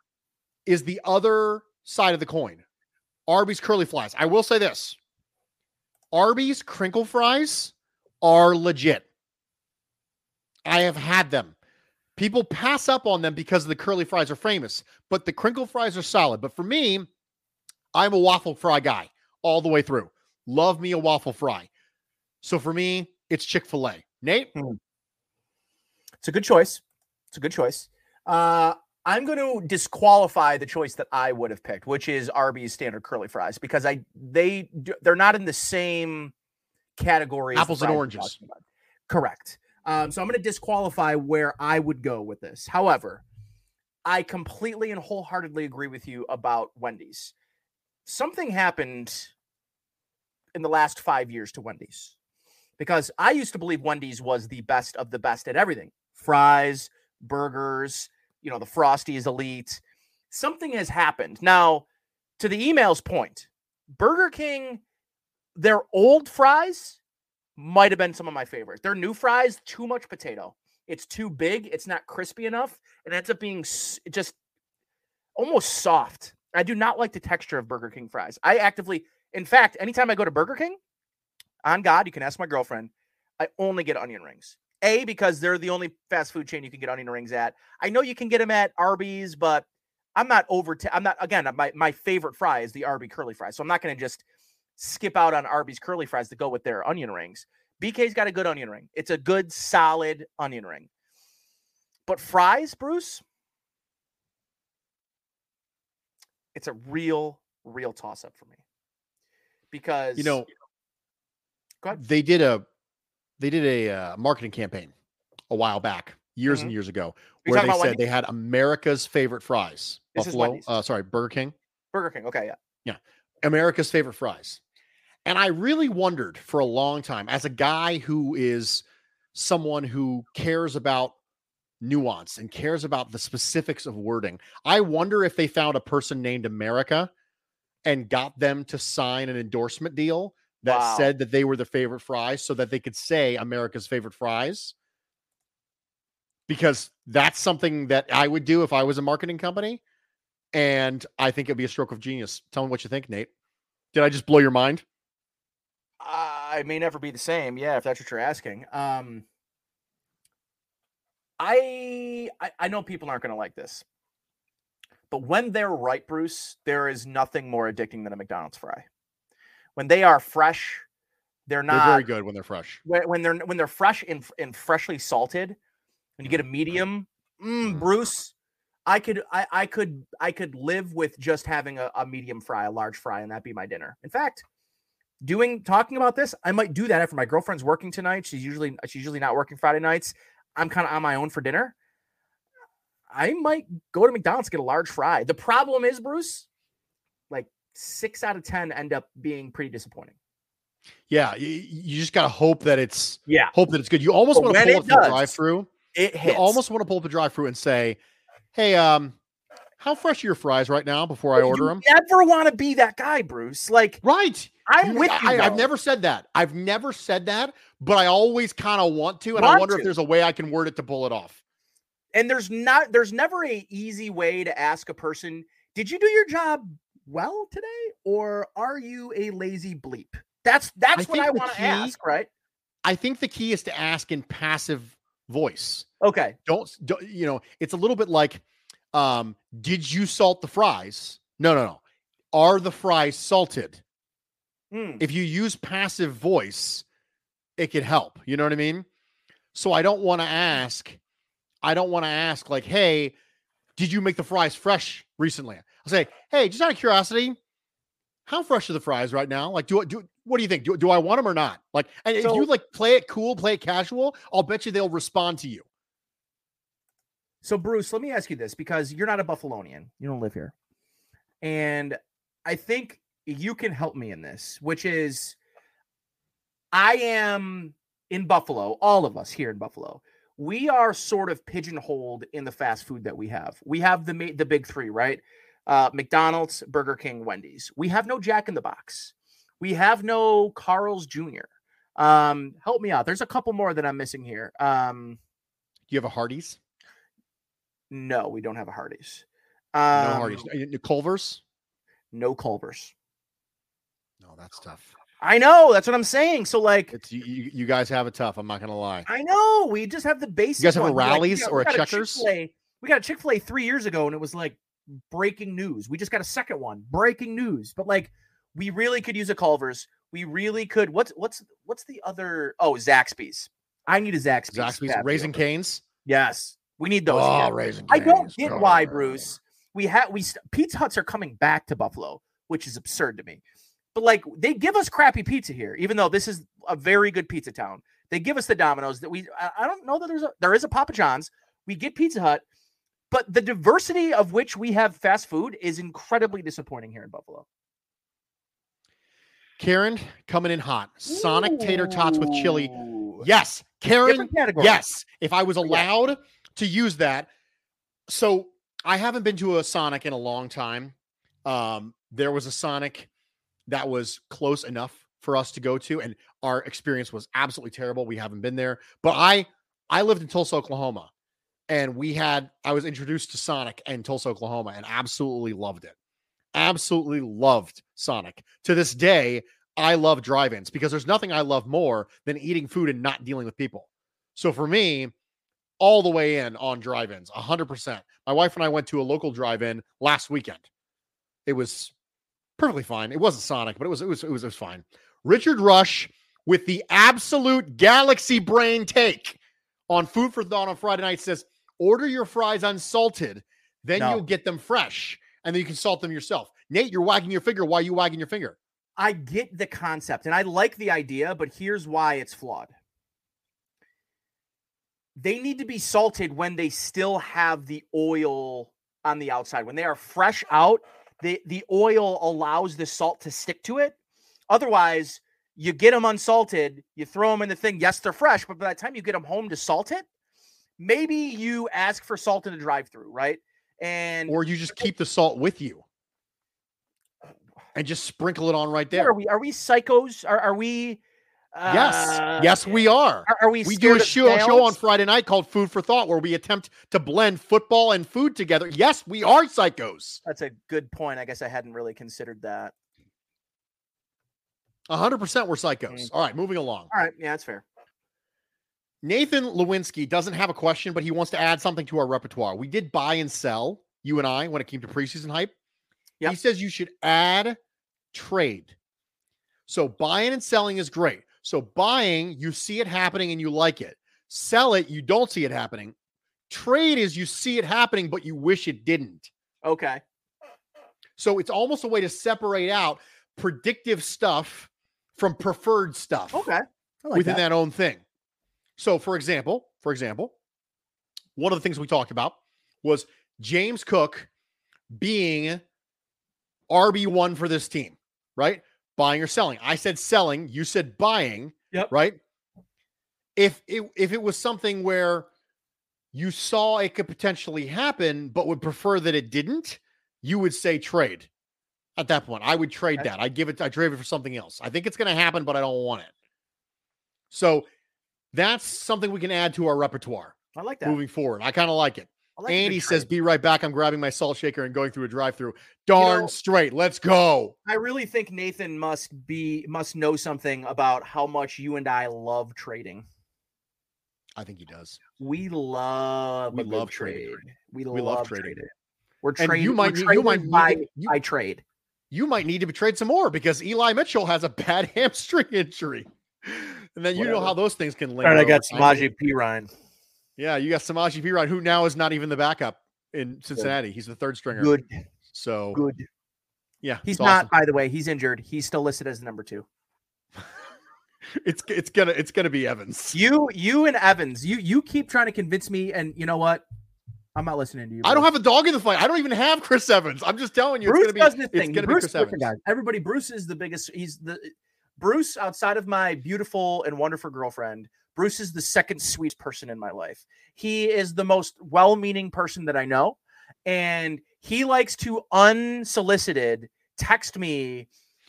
is the other side of the coin. Arby's curly fries. I will say this. Arby's crinkle fries are legit. I have had them. People pass up on them because the curly fries are famous, but the crinkle fries are solid. But for me, I'm a waffle fry guy all the way through. Love me a waffle fry. So for me, it's Chick-fil-A. Nate? Mm. It's a good choice. It's a good choice. Uh, I'm going to disqualify the choice that I would have picked, which is Arby's standard curly fries, because I they they're not in the same category. Apples and oranges. Correct. Um, so I'm going to disqualify where I would go with this. However, I completely and wholeheartedly agree with you about Wendy's. Something happened in the last five years to Wendy's, because I used to believe Wendy's was the best of the best at everything. Fries, burgers. You know, the Frosty is elite. Something has happened. Now, to the email's point, Burger King, their old fries might have been some of my favorite. Their new fries, too much potato. It's too big. It's not crispy enough. It ends up being just almost soft. I do not like the texture of Burger King fries. I actively, in fact, anytime I go to Burger King, on God, you can ask my girlfriend, I only get onion rings. A, because they're the only fast food chain you can get onion rings at. I know you can get them at Arby's, but I'm not over. T- I'm not, again, my, my favorite fry is the Arby curly fries. So I'm not going to just skip out on Arby's curly fries to go with their onion rings. B K's got a good onion ring. It's a good, solid onion ring. But fries, Bruce, it's a real, real toss up for me. Because, you know, you know go ahead. they did a, They did a uh, marketing campaign a while back, years mm-hmm. and years ago, where they said Wendy's? they had America's favorite fries. This Buffalo, uh, sorry, Burger King. Burger King. Okay, yeah, yeah, America's favorite fries. And I really wondered for a long time, as a guy who is someone who cares about nuance and cares about the specifics of wording, I wonder if they found a person named America and got them to sign an endorsement deal that wow. said that they were their favorite fries so that they could say America's favorite fries, because that's something that I would do if I was a marketing company. And I think it'd be a stroke of genius. Tell me what you think, Nate. Did I just blow your mind? Uh, I may never be the same. Yeah. If that's what you're asking. Um, I, I, I know people aren't going to like this, but when they're right, Bruce, there is nothing more addicting than a McDonald's fry. When they are fresh, they're not they're very good when they're fresh. When, when they're when they're fresh and, and freshly salted, when you get a medium, mm, Bruce, I could I, I could I could live with just having a, a medium fry, a large fry, and that be my dinner. In fact, doing talking about this, I might do that after my girlfriend's working tonight. She's usually she's usually not working Friday nights. I'm kind of on my own for dinner. I might go to McDonald's and get a large fry. The problem is, Bruce, like, six out of ten end up being pretty disappointing. Yeah, you, you just gotta hope that it's yeah, hope that it's good. You almost want to pull up the drive-through. It hits. You almost want to pull up the drive-through and say, "Hey, um, how fresh are your fries right now before I order you them? You never want to be that guy, Bruce. Like, right. I'm you, with you. I, I've never said that. I've never said that, but I always kind of want to. And want I wonder to. if there's a way I can word it to pull it off. And there's not, there's never a easy way to ask a person, did you do your job well today? Or are you a lazy bleep? That's, that's I what I want to ask, right? I think the key is to ask in passive voice. Okay. Don't, don't you know, it's a little bit like, um, did you salt the fries? No, no, no. Are the fries salted? Mm. If you use passive voice, it could help. You know what I mean? So I don't want to ask, I don't want to ask like, hey, did you make the fries fresh recently? I'll say, hey, just out of curiosity, how fresh are the fries right now? Like, do do what do you think? Do, do I want them or not? Like, and so, if you like play it cool, play it casual, I'll bet you they'll respond to you. So, Bruce, let me ask you this, because you're not a Buffalonian. You don't live here. And I think you can help me in this, which is I am in Buffalo, all of us here in Buffalo. We are sort of pigeonholed in the fast food that we have. We have the the big three, right? Uh, McDonald's, Burger King, Wendy's. We have no Jack in the Box. We have no Carl's Junior Um, help me out. There's a couple more that I'm missing here. Um, Do you have a Hardee's? No, we don't have a Hardee's. Um, no Hardee's. No Culver's? No Culver's. No, that's tough. I know. That's what I'm saying. So, like, it's, you, you, you guys have it tough. I'm not going to lie. I know. We just have the basic. You guys have one. a Rally's like, you know, or a Checkers? A we got a Chick-fil-A three years ago, and it was like, breaking news. We just got a second one. Breaking news. But like, we really could use a Culver's. We really could. What's what's what's the other? Oh, Zaxby's. I need a Zaxby's. Zaxby's, Raising Cane's. Yes, we need those. Oh, Raising Cane's. I don't get why, Bruce. We have we st- Pizza Huts are coming back to Buffalo, which is absurd to me. But like, they give us crappy pizza here, even though this is a very good pizza town. They give us the Domino's that we. I, I don't know that there's a there is a Papa John's. We get Pizza Hut. But the diversity of which we have fast food is incredibly disappointing here in Buffalo. Karen coming in hot. Sonic Ooh. tater tots with chili. Yes. Karen. Yes. If I was allowed yeah. to use that. So I haven't been to a Sonic in a long time. Um, there was a Sonic that was close enough for us to go to, and our experience was absolutely terrible. We haven't been there, but I, I lived in Tulsa, Oklahoma. And we had, I was introduced to Sonic in Tulsa, Oklahoma, and absolutely loved it. Absolutely loved Sonic. To this day, I love drive-ins because there's nothing I love more than eating food and not dealing with people. So for me, all the way in on drive-ins, one hundred percent. My wife and I went to a local drive-in last weekend. It was perfectly fine. It wasn't Sonic, but it was it was it was, it was fine. Richard Rush with the absolute galaxy brain take on Food for Thought on Friday night says, order your fries unsalted, then no. you'll get them fresh, and then you can salt them yourself. Nate, you're wagging your finger. Why are you wagging your finger? I get the concept, and I like the idea, but here's why it's flawed. They need to be salted when they still have the oil on the outside. When they are fresh out, the, the oil allows the salt to stick to it. Otherwise, you get them unsalted, you throw them in the thing. Yes, they're fresh, but by the time you get them home to salt it, maybe you ask for salt in a drive-thru, right? And or you just keep the salt with you and just sprinkle it on right there. Are we are we psychos? Are are we? Uh, yes, yes, we are. Are, are we? We do a show, show on Friday night called Food for Thought, where we attempt to blend football and food together. Yes, we are psychos. That's a good point. I guess I hadn't really considered that. A hundred percent, we're psychos. Mm-hmm. All right, moving along. All right, yeah, that's fair. Nathan Lewinsky doesn't have a question, but he wants to add something to our repertoire. We did buy and sell, you and I, when it came to preseason hype. Yep. He says you should add trade. So buying and selling is great. So buying, you see it happening and you like it. Sell it, you don't see it happening. Trade is you see it happening, but you wish it didn't. Okay. So it's almost a way to separate out predictive stuff from preferred stuff. Okay. I like within that. that own thing. So, for example, for example, one of the things we talked about was James Cook being R B one for this team, right? Buying or selling. I said selling. You said buying, yep. right? If it, if it was something where you saw it could potentially happen, but would prefer that it didn't, you would say trade at that point. I would trade that. I give it, I trade it for something else. I think it's going to happen, but I don't want it. So that's something we can add to our repertoire. I like that. Moving forward. I kind of like it. Like Andy says, be right back. I'm grabbing my salt shaker and going through a drive-thru. Darn you know, straight. Let's go. I really think Nathan must be, must know something about how much you and I love trading. I think he does. We love, we love trade. Trading. We, we love, love trading. trading. We're trading. And you might, trading you might, by, need, you, by trade. You might need to be trade some more because Eli Mitchell has a bad hamstring injury. And then you Whatever. know how those things can link. All right, I got Samaje Perine. Yeah, you got Samaje Perine, who now is not even the backup in Cincinnati. Good. He's the third stringer. Good. So good. Yeah, he's not. Awesome. By the way, he's injured. He's still listed as number two. It's it's gonna it's gonna be Evans. You you and Evans. You you keep trying to convince me, and you know what? I'm not listening to you. Bro. I don't have a dog in the fight. I don't even have Chris Evans. I'm just telling you. Bruce it's gonna does be, this it's thing. Gonna Bruce be Chris Evans. Guys. Everybody, Bruce is the biggest. He's the Bruce outside of my beautiful and wonderful girlfriend. Bruce is the second sweet person in my life. He is the most well-meaning person that I know. And he likes to unsolicited text me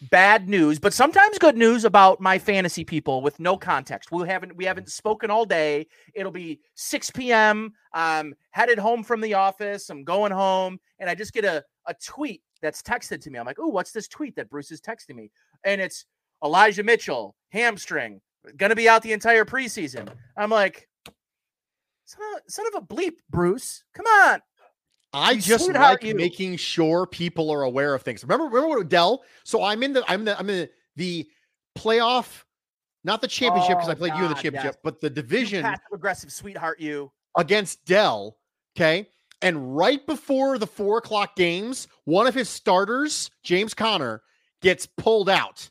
bad news, but sometimes good news about my fantasy people with no context. We haven't, we haven't spoken all day. It'll be six p.m. I'm headed home from the office. I'm going home and I just get a, a tweet that's texted to me. I'm like, oh, what's this tweet that Bruce is texting me? And it's Elijah Mitchell, hamstring. Going to be out the entire preseason. I'm like, son of, son of a bleep, Bruce. Come on. I you just like making sure people are aware of things. Remember, remember what Odell? So I'm in the, I'm the, I'm in the playoff, not the championship because oh, I played God, you in the championship, yes. but the division. Passive aggressive sweetheart, you against Dell. Okay, and right before the four o'clock games, one of his starters, James Conner, gets pulled out.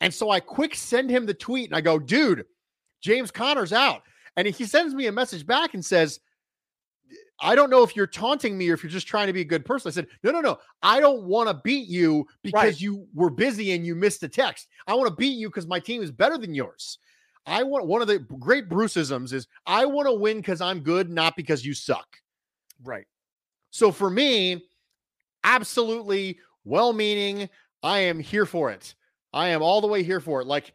And so I quick send him the tweet and I go, dude, James Conner's out. And he sends me a message back and says, I don't know if you're taunting me or if you're just trying to be a good person. I said, no, no, no. I don't want to beat you because right. you were busy and you missed a text. I want to beat you because my team is better than yours. I want one of the great Bruceisms is I want to win because I'm good, not because you suck. Right. So for me, absolutely well-meaning. I am here for it. I am all the way here for it. Like,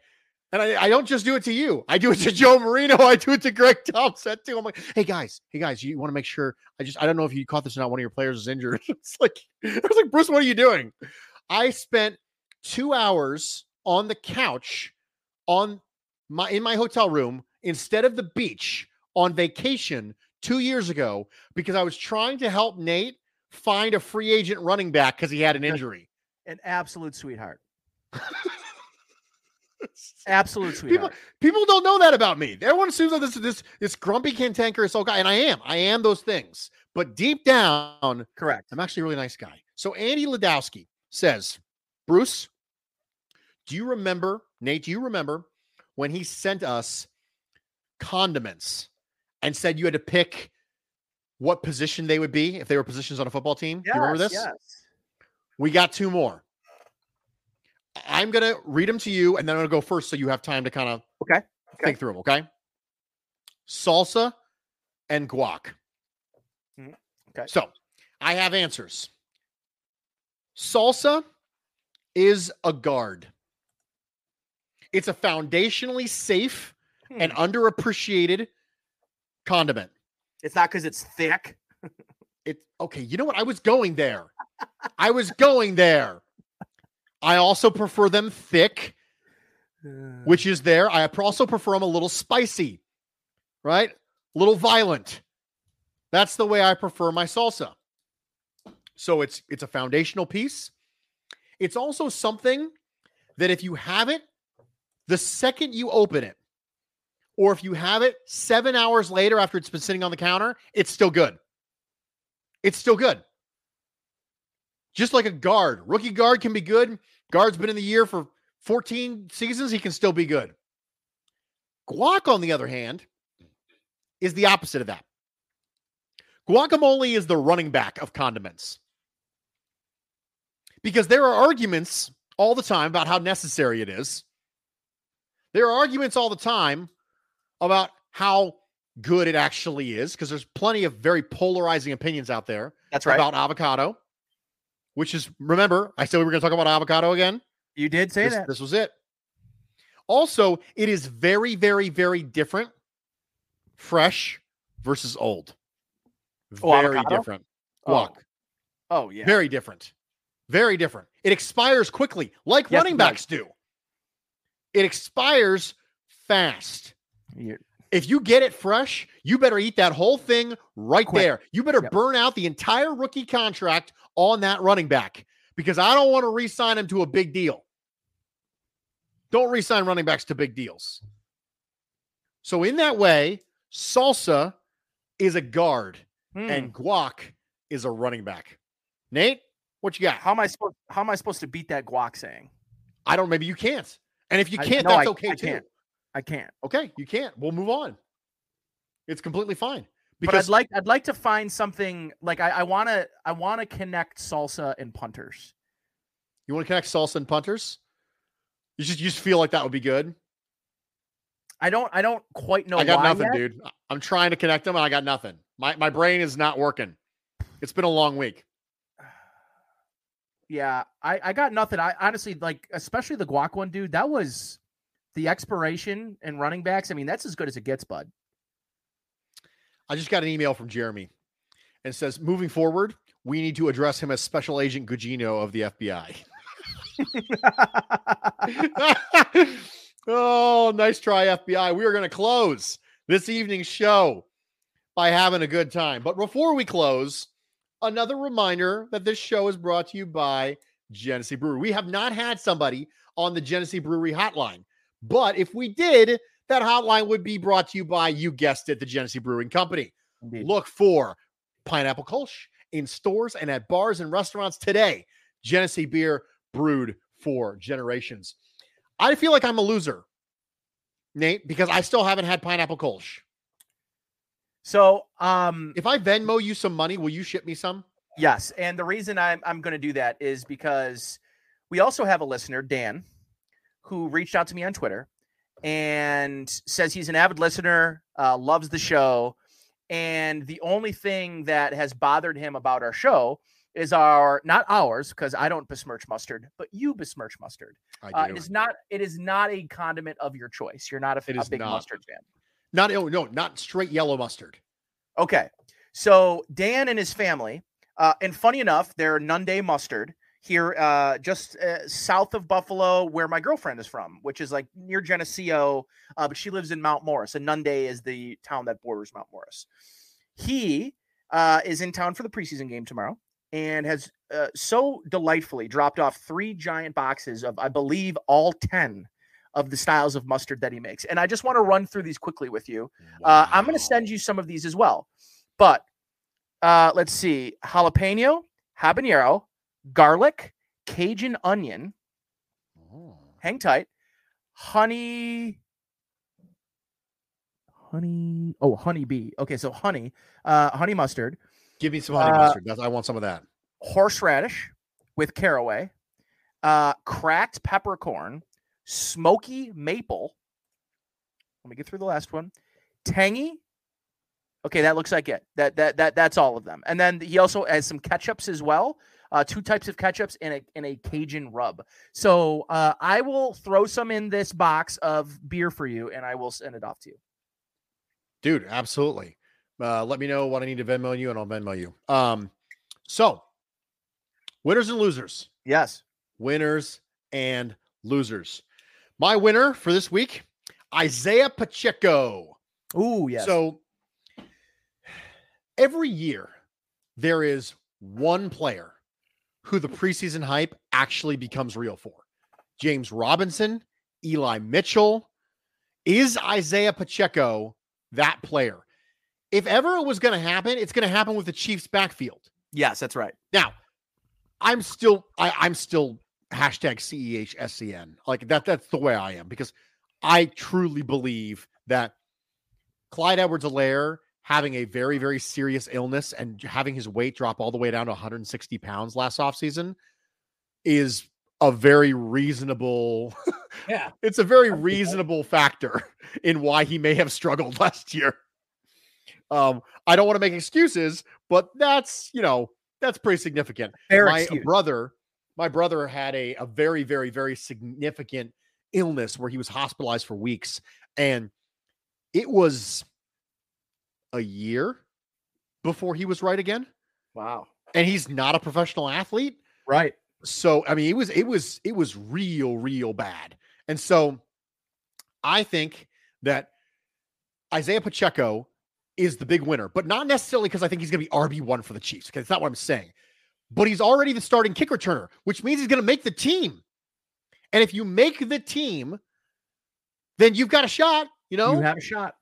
and I, I don't just do it to you. I do it to Joe Marino. I do it to Greg Thompson too. I'm like, hey guys, hey guys, you want to make sure I just, I don't know if you caught this or not. One of your players is injured. It's like, I was like, Bruce, what are you doing? I spent two hours on the couch on my, in my hotel room, instead of the beach on vacation two years ago, because I was trying to help Nate find a free agent running back. Cause he had an injury. An absolute sweetheart. Absolute sweetheart. People, people don't know that about me. Everyone assumes that this is this this grumpy, cantankerous old guy, and I am. I am those things, but deep down, correct. I'm actually a really nice guy. So Andy Ladowski says, Bruce, do you remember Nate? Do you remember when he sent us condiments and said you had to pick what position they would be if they were positions on a football team? Yes, do you remember this? Yes. We got two more. I'm going to read them to you, and then I'm going to go first so you have time to kind of okay. okay. think through them, okay? Salsa and guac. Mm-hmm. Okay. So, I have answers. Salsa is a guard. It's a foundationally safe hmm. and underappreciated condiment. It's not because it's thick. it Okay, you know what? I was going there. I was going there. I also prefer them thick, which is there. I also prefer them a little spicy, right? A little violent. That's the way I prefer my salsa. So it's it's a foundational piece. It's also something that if you have it, the second you open it, or if you have it seven hours later after it's been sitting on the counter, it's still good. It's still good. Just like a guard. Rookie guard can be good. Guard's been in the year for fourteen seasons. He can still be good. Guac, on the other hand, is the opposite of that. Guacamole is the running back of condiments. Because there are arguments all the time about how necessary it is. There are arguments all the time about how good it actually is, because there's plenty of very polarizing opinions out there. That's right. About avocado, which is, remember, I said we were going to talk about avocado again. You did say this, that. This was it. Also, it is very, very, very different. Fresh versus old. Very oh, different. Guac. Oh. oh, yeah. Very different. Very different. It expires quickly, like yes, running backs right. do. It expires fast. Yeah. If you get it fresh, you better eat that whole thing right Quick. there. You better yep. burn out the entire rookie contract on that running back, because I don't want to re-sign him to a big deal. Don't re-sign running backs to big deals. So in that way, salsa is a guard mm. and guac is a running back. Nate, what you got? How am I supposed, how am I supposed to beat that guac saying? I don't, maybe you can't. And if you can't, I, no, that's okay I, I too. Can't. I can't. Okay, you can't. We'll move on. It's completely fine. Because but I'd like I'd like to find something like I, I wanna I wanna connect salsa and punters. You want to connect salsa and punters? You just you just feel like that would be good. I don't I don't quite know. I got why nothing, yet. dude. I'm trying to connect them and I got nothing. My my brain is not working. It's been a long week. Yeah, I, I got nothing. I honestly like, especially the guac one, dude. That was the expiration and running backs. I mean, that's as good as it gets, bud. I just got an email from Jeremy and it says, moving forward, we need to address him as Special Agent Gugino of the F B I. Oh, nice try, F B I. We are going to close this evening's show by having a good time. But before we close, another reminder that this show is brought to you by Genesee Brewery. We have not had somebody on the Genesee Brewery hotline, but if we did, that hotline would be brought to you by, you guessed it, the Genesee Brewing Company. Indeed. Look for Pineapple Kolsch in stores and at bars and restaurants today. Genesee beer, brewed for generations. I feel like I'm a loser, Nate, because I still haven't had Pineapple Kolsch. So, um, if I Venmo you some money, will you ship me some? Yes. And the reason I'm, I'm going to do that is because we also have a listener, Dan, who reached out to me on Twitter and says he's an avid listener, uh, loves the show. And the only thing that has bothered him about our show is our, not ours, because I don't besmirch mustard, but you besmirch mustard. I do. Uh, it is not, it is not a condiment of your choice. You're not a, a big not. mustard fan. Not oh, no, not straight yellow mustard. Okay. So Dan and his family, uh, and funny enough, they're Nunde mustard here, uh, just uh, south of Buffalo, where my girlfriend is from, which is like near Geneseo, uh, but she lives in Mount Morris, and Nunde is the town that borders Mount Morris. He uh, is in town for the preseason game tomorrow and has uh, so delightfully dropped off three giant boxes of, I believe, all ten of the styles of mustard that he makes. And I just want to run through these quickly with you. Wow. Uh, I'm going to send you some of these as well, but uh, let's see. Jalapeno, habanero, garlic, Cajun onion, oh. hang tight, honey, honey. Oh, honey bee. Okay. So honey, uh, honey mustard. Give me some honey uh, mustard. That's, I want some of that. Horseradish with caraway, uh, cracked peppercorn, smoky maple. Let me get through the last one. Tangy. Okay, that looks like it. That that that that's all of them. And then he also has some ketchups as well. Uh, two types of ketchups and a and a Cajun rub. So uh, I will throw some in this box of beer for you, and I will send it off to you, dude. Absolutely. Uh, let me know what I need to Venmo you, and I'll Venmo you. Um, so winners and losers. Yes, winners and losers. My winner for this week, Isaiah Pacheco. Oh, yes. So every year there is one player who the preseason hype actually becomes real for. James Robinson, Eli Mitchell. Is Isaiah Pacheco that player? If ever it was going to happen, it's going to happen with the Chiefs backfield. Yes, that's right. Now, I'm still, I, I'm still... hashtag C E H S C N. Like that, that's the way I am, because I truly believe that Clyde Edwards-Helaire having a very, very serious illness and having his weight drop all the way down to one hundred sixty pounds last offseason is a very reasonable, yeah, it's a very reasonable factor in why he may have struggled last year. Um, I don't want to make excuses, but that's, you know, that's pretty significant. Fair my excuse. brother, my brother had a, a very, very, very significant illness where he was hospitalized for weeks. And it was a year before he was right again. Wow. And he's not a professional athlete. Right. So, I mean, it was, it was, it was real, real bad. And so I think that Isaiah Pacheco is the big winner, but not necessarily because I think he's going to be R B one for the Chiefs. Okay. That's not what I'm saying, but he's already the starting kick returner, which means he's going to make the team. And if you make the team, then you've got a shot, you know, you have a shot.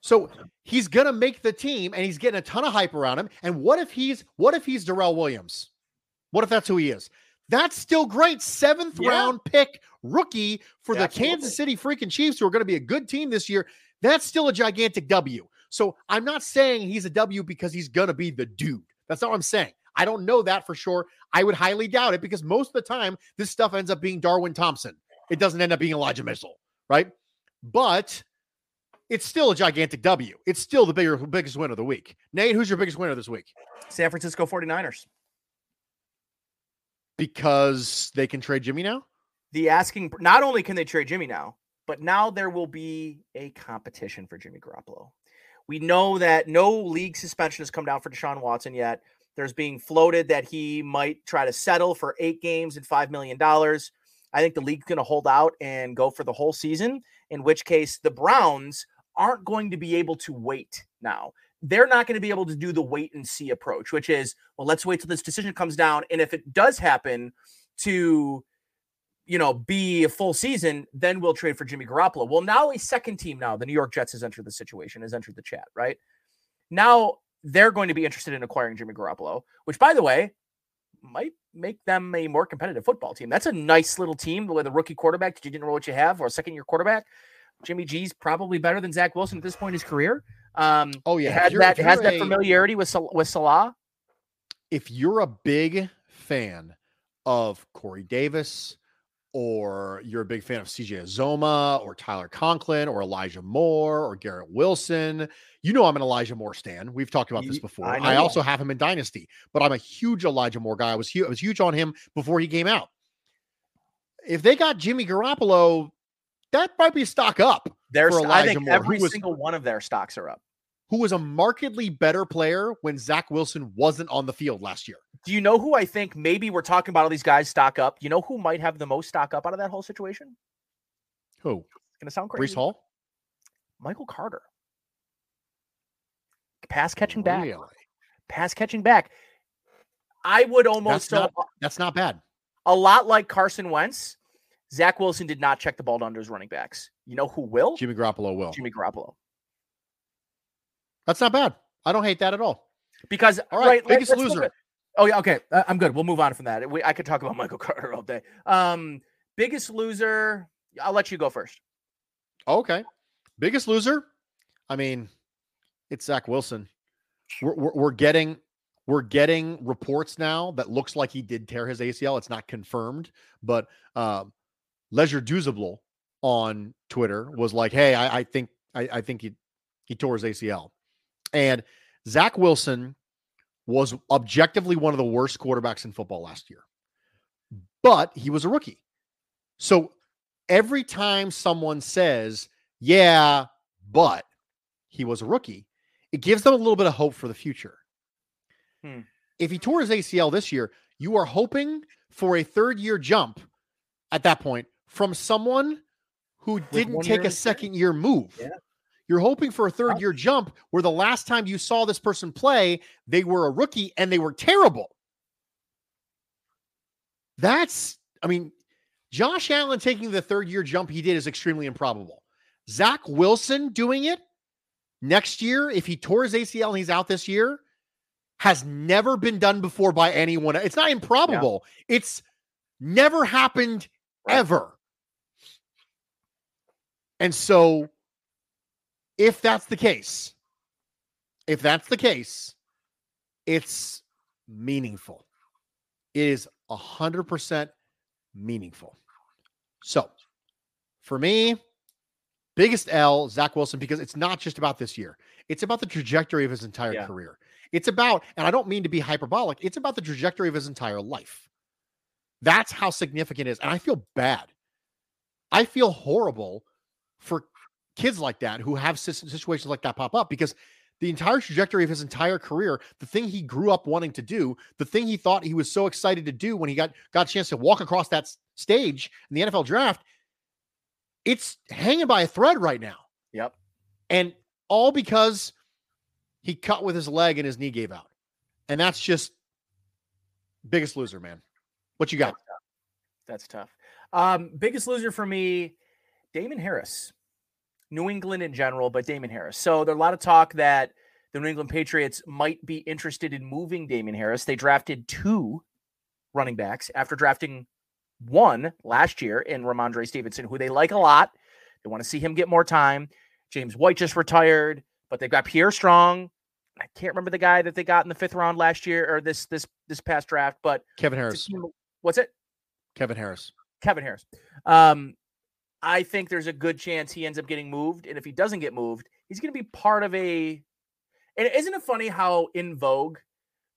So he's going to make the team and he's getting a ton of hype around him. And what if he's, what if he's Darrell Williams? What if that's who he is? That's still great. Seventh yeah. round pick rookie for the Absolutely. Kansas City freaking Chiefs, who are going to be a good team this year. That's still a gigantic W. So I'm not saying he's a W because he's going to be the dude. That's not what I'm saying. I don't know that for sure. I would highly doubt it because most of the time this stuff ends up being Darwin Thompson. It doesn't end up being Elijah Mitchell, right? But it's still a gigantic W. It's still the bigger, biggest win of the week. Nate, who's your biggest winner this week? San Francisco forty-niners. Because they can trade Jimmy now? The asking, not only can they trade Jimmy now, but now there will be a competition for Jimmy Garoppolo. We know that no league suspension has come down for Deshaun Watson yet. There's being floated that he might try to settle for eight games and five million dollars. I think the league's going to hold out and go for the whole season, in which case the Browns aren't going to be able to wait now. They're not going to be able to do the wait and see approach, which is, well, let's wait till this decision comes down. And if it does happen to, you know, be a full season, then we'll trade for Jimmy Garoppolo. Well, now a second team now, the New York Jets has entered the situation, has entered the chat, right? Now they're going to be interested in acquiring Jimmy Garoppolo, which, by the way, might make them a more competitive football team. That's a nice little team with a rookie quarterback that you didn't know what you have, or a second-year quarterback. Jimmy G's probably better than Zach Wilson at this point in his career. Um, oh yeah, had that has a, that familiarity with with Salah. If you're a big fan of Corey Davis, or you're a big fan of C J Azoma, or Tyler Conklin, or Elijah Moore, or Garrett Wilson, you know I'm an Elijah Moore stan. We've talked about this before. I, I also have him in Dynasty, but I'm a huge Elijah Moore guy. I was huge. I was huge on him before he came out. If they got Jimmy Garoppolo, that might be a stock up. Their, I think Moore, every was, single one of their stocks are up. Who was a markedly better player when Zach Wilson wasn't on the field last year. Do you know who I think maybe we're talking about all these guys stock up? You know who might have the most stock up out of that whole situation? Who? It's going to sound crazy. Breece Hall? Michael Carter. Pass catching back. Really? Pass catching back. I would almost... That's not, that's not bad. A lot like Carson Wentz. Zach Wilson did not check the ball under his running backs. You know who will? Jimmy Garoppolo will. Jimmy Garoppolo. That's not bad. I don't hate that at all. Because, all right, right biggest loser. Oh, yeah, okay. I'm good. We'll move on from that. We, I could talk about Michael Carter all day. Um, biggest loser. I'll let you go first. Okay. Biggest loser. I mean, it's Zach Wilson. We're, we're, we're getting... We're getting reports now that looks like he did tear his A C L. It's not confirmed, but um, Leisure Duzable on Twitter was like, "Hey, I, I think I, I think he he tore his A C L." And Zach Wilson was objectively one of the worst quarterbacks in football last year, but he was a rookie. So every time someone says, "Yeah, but he was a rookie," it gives them a little bit of hope for the future. If he tore his A C L this year, you are hoping for a third-year jump at that point from someone who With didn't take a second-year move. Yeah. You're hoping for a third-year jump where the last time you saw this person play, they were a rookie and they were terrible. That's, I mean, Josh Allen taking the third-year jump he did is extremely improbable. Zach Wilson doing it next year, if he tore his A C L and he's out this year, has never been done before by anyone. It's not improbable. Yeah. It's never happened right. ever. And so if that's the case, if that's the case, it's meaningful. It is a hundred percent meaningful. So for me, biggest L, Zach Wilson, because it's not just about this year. It's about the trajectory of his entire yeah. career. It's about, and I don't mean to be hyperbolic, it's about the trajectory of his entire life. That's how significant it is. And I feel bad. I feel horrible for kids like that who have situations like that pop up, because the entire trajectory of his entire career, the thing he grew up wanting to do, the thing he thought he was so excited to do when he got, got a chance to walk across that stage in the N F L draft, it's hanging by a thread right now. Yep. And all because he cut with his leg and his knee gave out. And that's just biggest loser, man. What you got? That's tough. That's tough. Um, biggest loser for me, Damien Harris. New England in general, but Damien Harris. So there's a lot of talk that the New England Patriots might be interested in moving Damien Harris. They drafted two running backs after drafting one last year in Ramondre Stevenson, who they like a lot. They want to see him get more time. James White just retired, but they've got Pierre Strong. I can't remember the guy that they got in the fifth round last year or this this this past draft, but Kevin Harris. What's it? Kevin Harris. Kevin Harris. Um, I think there's a good chance he ends up getting moved. And if he doesn't get moved, he's going to be part of a, and isn't it funny how in vogue,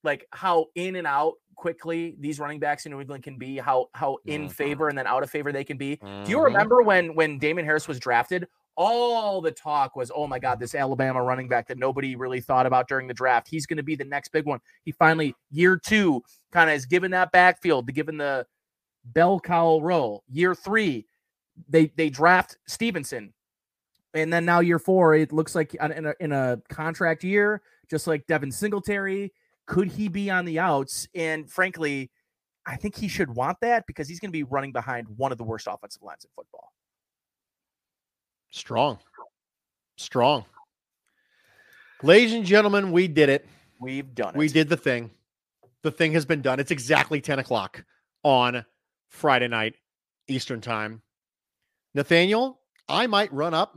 like how in and out quickly these running backs in New England can be, how, how in mm-hmm. favor and then out of favor they can be. Mm-hmm. Do you remember when, when Damien Harris was drafted, all the talk was, oh my God, this Alabama running back that nobody really thought about during the draft. He's going to be the next big one. He finally year two kind of has given that backfield to given the bell cow role. Year three, They they draft Stevenson, and then now year four, it looks like in a, in a contract year, just like Devin Singletary, could he be on the outs? And frankly, I think he should want that because he's going to be running behind one of the worst offensive lines in football. Strong. Strong. Ladies and gentlemen, we did it. We've done it. We did the thing. The thing has been done. It's exactly ten o'clock on Friday night, Eastern time. Nathaniel, I might run up,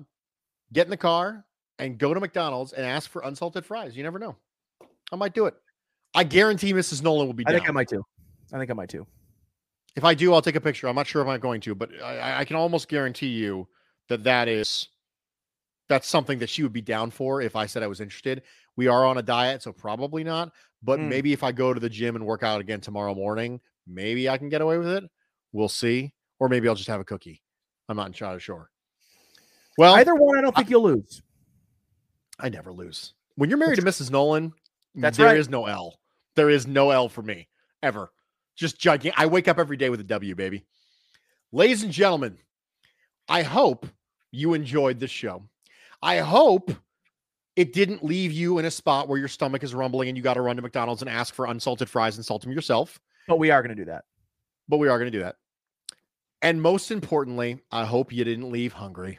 get in the car, and go to McDonald's and ask for unsalted fries. You never know. I might do it. I guarantee Missus Nolan will be down. I think I might too. I think I might too. If I do, I'll take a picture. I'm not sure if I'm going to, but I, I can almost guarantee you that that is that's something that she would be down for if I said I was interested. We are on a diet, so probably not. But mm. maybe if I go to the gym and work out again tomorrow morning, maybe I can get away with it. We'll see. Or maybe I'll just have a cookie. I'm not entirely sure. Well, either one, I don't think I, you'll lose. I never lose. When you're married that's to Missus Nolan, that's there right. is no L. There is no L for me ever. Just gigantic. I wake up every day with a W, baby. Ladies and gentlemen, I hope you enjoyed this show. I hope it didn't leave you in a spot where your stomach is rumbling and you got to run to McDonald's and ask for unsalted fries and salt them yourself. But we are going to do that. But we are going to do that. And most importantly, I hope you didn't leave hungry.